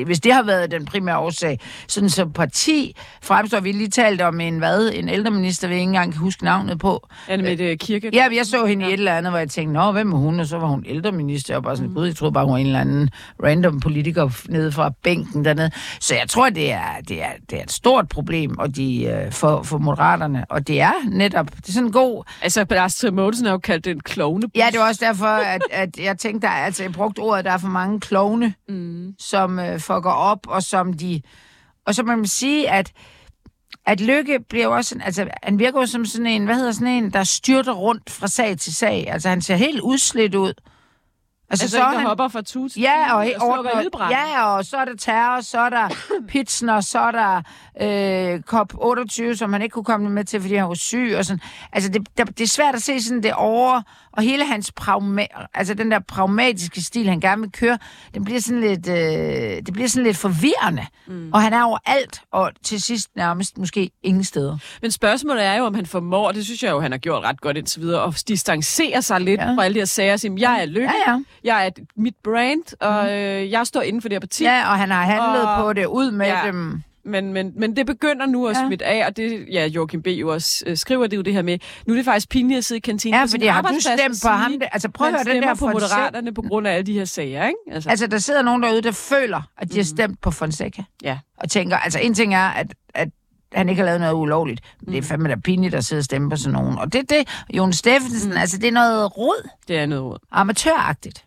hvis det har været den primære årsag. Sådan så parti fremstår... Vi lige talte om en ældreminister, vi ikke engang kan huske navnet på. Anne Mette Kirke? Ja, jeg så hende i et eller andet, hvor jeg tænkte, hvem er hun? Og så var hun ældreminister, og bare sådan, jeg troede bare, hun var en eller anden random politiker nede fra bænken dernede. Så jeg tror, det er et stort problem og for moderaterne, og det er netop... Det er sådan en god... Altså, Lars Mogensen har jo kaldt det en klovnebus. Ja, det var også derfor, at jeg tænkte, altså jeg brugte ordet, der er for mange klovne, som fucker op, og som de... Og så må man sige, at Løkke bliver også sådan... Altså, han virker jo som sådan en, der styrter rundt fra sag til sag. Altså, han ser helt udslidt ud. Altså så han hopper fra tue til og så er der terror, så er der Pitsner, så er der COP28, som han ikke kunne komme med til, fordi han var syg og sådan. Altså det er svært at se sådan det over, og hele hans den der pragmatiske stil, han gerne vil køre, den bliver sådan lidt, det bliver sådan lidt forvirrende. Mm. Og han er overalt, og til sidst nærmest måske ingen steder. Men spørgsmålet er jo, om han formår, det synes jeg jo, han har gjort ret godt indtil videre, at distancere sig lidt fra alle de her sager og sige, jeg er Løkke. jeg er mit brand, og jeg står inden for det her parti. Ja, og han har handlet og, på det ud med dem. Men det begynder nu at smitte af, og det, Joachim B. jo også skriver det jo det her med, nu er det faktisk pinligt at sidde i kantinen. Ja, fordi har du stemt på ham? Altså prøv at høre den der på Moderaterne på grund af alle de her sager, ikke? Altså der sidder nogen derude, der føler, at de har stemt på Fonseca. Ja. Og tænker, altså en ting er, at han ikke har lavet noget ulovligt. Men det er fandme da pinligt at sidde og stemme på sådan nogen. Og det Jon Steffensen, altså det er noget rod. Det er noget rod. Amatøragtigt.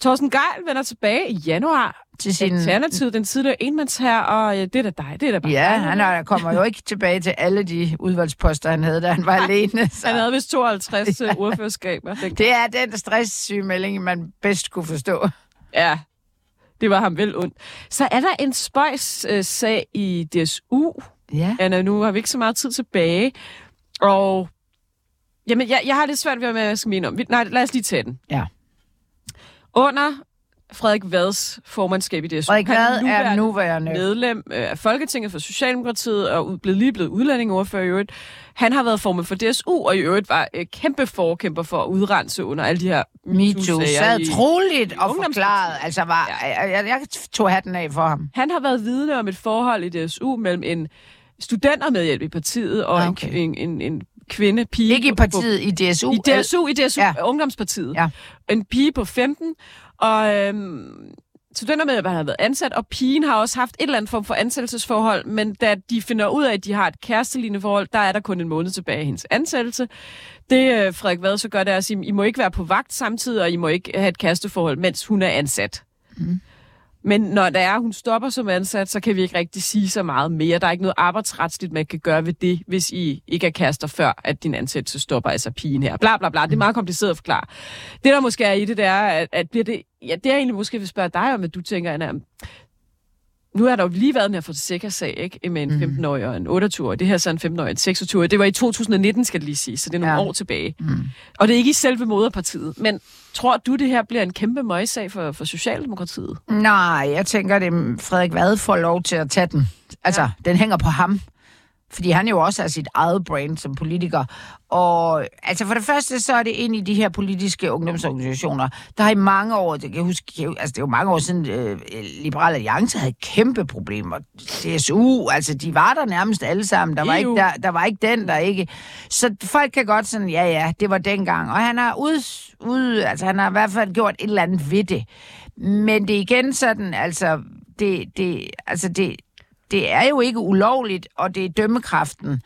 Torsten Geil vender tilbage i januar til sin Alternativ, den tidligere enmandsherre, og det er da dig, det er da bare han kommer jo ikke tilbage til alle de udvalgsposter, han havde, da han var alene. Så. Han havde vist 52 ordførerskaber. Det er den stresssygemelding, man bedst kunne forstå. Ja, det var ham vel ondt. Så er der en spøjs sag i DSU. Ja. Anna, nu har vi ikke så meget tid tilbage, og jamen, jeg har lidt svært ved, hvad jeg skal mene om. Nej, lad os lige tage den. Ja. Under Frederik Vads formandskab i DSU. Frederik Vad er nuværende medlem af Folketinget for Socialdemokratiet og lige blevet udlændingeordfører i øvrigt. Han har været formand for DSU, og i øvrigt var kæmpe forkæmper for at udrense under alle de her MeToo-sager. Sad troligt og forklaret. Altså jeg tog hatten af for ham. Han har været vidne om et forhold i DSU mellem en studentermedhjælp i partiet og en kvinde, pige. Ikke i partiet, i DSU. I DSU, ja. Ungdomspartiet. Ja. En pige på 15, og studentermedhjælperen har været ansat, og pigen har også haft et eller andet form for ansættelsesforhold, men da de finder ud af, at de har et kærestelignende forhold, der er der kun en måned tilbage i hendes ansættelse. Det Frederik Vad så gør, det er at sige, I må ikke være på vagt samtidig, og I må ikke have et kæresteforhold, mens hun er ansat. Mm. Men når hun stopper som ansat, så kan vi ikke rigtig sige så meget mere. Der er ikke noget arbejdsretsligt, man kan gøre ved det, hvis I ikke er kærester før, at din ansættelse stopper, altså pigen her. Bla, bla, bla. Det er meget kompliceret at forklare. Det, der måske er i det, det er, at bliver det... Ja, det er egentlig måske, at vi spørger dig om, at du tænker, Anna, nu har der jo lige været den her Fonseca-sag, ikke? Med en 15-årig og en 28-årig. Det her så en 15-årig og en 26-årig. Det var i 2019, skal det lige sige, så det er nogle år tilbage. Mm. Og det er ikke i selve moderpartiet. Men tror du, det her bliver en kæmpe møgssag for Socialdemokratiet? Nej, jeg tænker, at Frederik Vad får lov til at tage den. Altså, den hænger på ham. Fordi han jo også er sit eget brand som politiker. Og altså for det første, så er det ind i de her politiske ungdomsorganisationer, der har i mange år, det kan jeg huske, altså det er jo mange år siden, Liberal Alliance havde kæmpe problemer. DSU, altså de var der nærmest alle sammen. Der var ikke den. Så folk kan godt sådan, ja, det var dengang. Og han har han har i hvert fald gjort et eller andet ved det. Men det er igen sådan, altså det er jo ikke ulovligt, og det er dømmekraften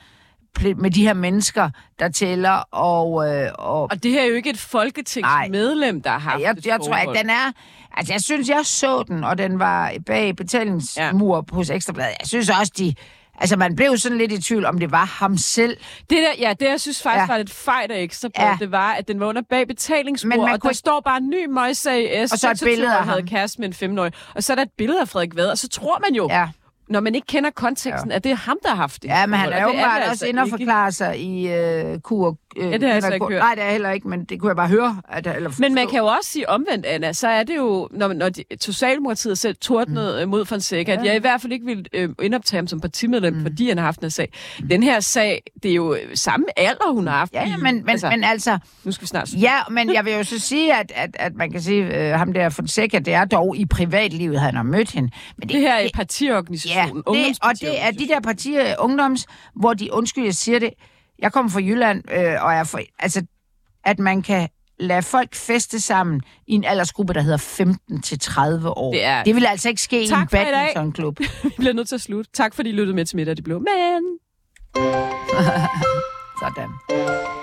med de her mennesker, der tæller. Og det her er jo ikke et folketingsmedlem, der har haft jeg tror ikke, den er... Altså, jeg synes, jeg så den, og den var bag betalingsmur hos Ekstra Bladet. Jeg synes også, altså, man blev sådan lidt i tvivl, om det var ham selv. Det jeg synes faktisk var lidt fejl af Ekstra Bladet, det var, at den var under bag betalingsmur, og der står bare en ny møjsag i S, og så et billede af ham. Kæreste med en 5-årig, og så er der et billede af Frederik Vad, og så tror man jo... Ja. Når man ikke kender konteksten, at det er ham, der har haft det. Ja, men han er jo bare også inde og forklare sig i kur. Det har jeg altså ikke hørt. Nej, det er heller ikke, men det kunne jeg bare høre. Men man kan jo også sige omvendt, Anna, så er det jo, når Socialdemokratiet selv tordnede mod Fonseca, at jeg i hvert fald ikke ville indoptage ham som partimedlem, fordi han har haft en sag. Den her sag, det er jo samme alder, hun har haft. Ja, men altså... Nu skal vi snart... Ja, men jeg vil jo så sige, at man kan sige, ham der Fonseca, det er dog i privatlivet, han har mødt hende. Men det her er partiorganisationen. Ja, og det er de der partier, ungdoms, hvor de, undskyld, jeg siger det, jeg kommer fra Jylland, og er for, altså, at man kan lade folk feste sammen i en aldersgruppe, der hedder 15-30 år. Det vil altså ikke ske tak i en badmintonklub. Vi bliver nødt til at slutte. Tak fordi I lyttede med til Middag i det Blå. Men... Sådan.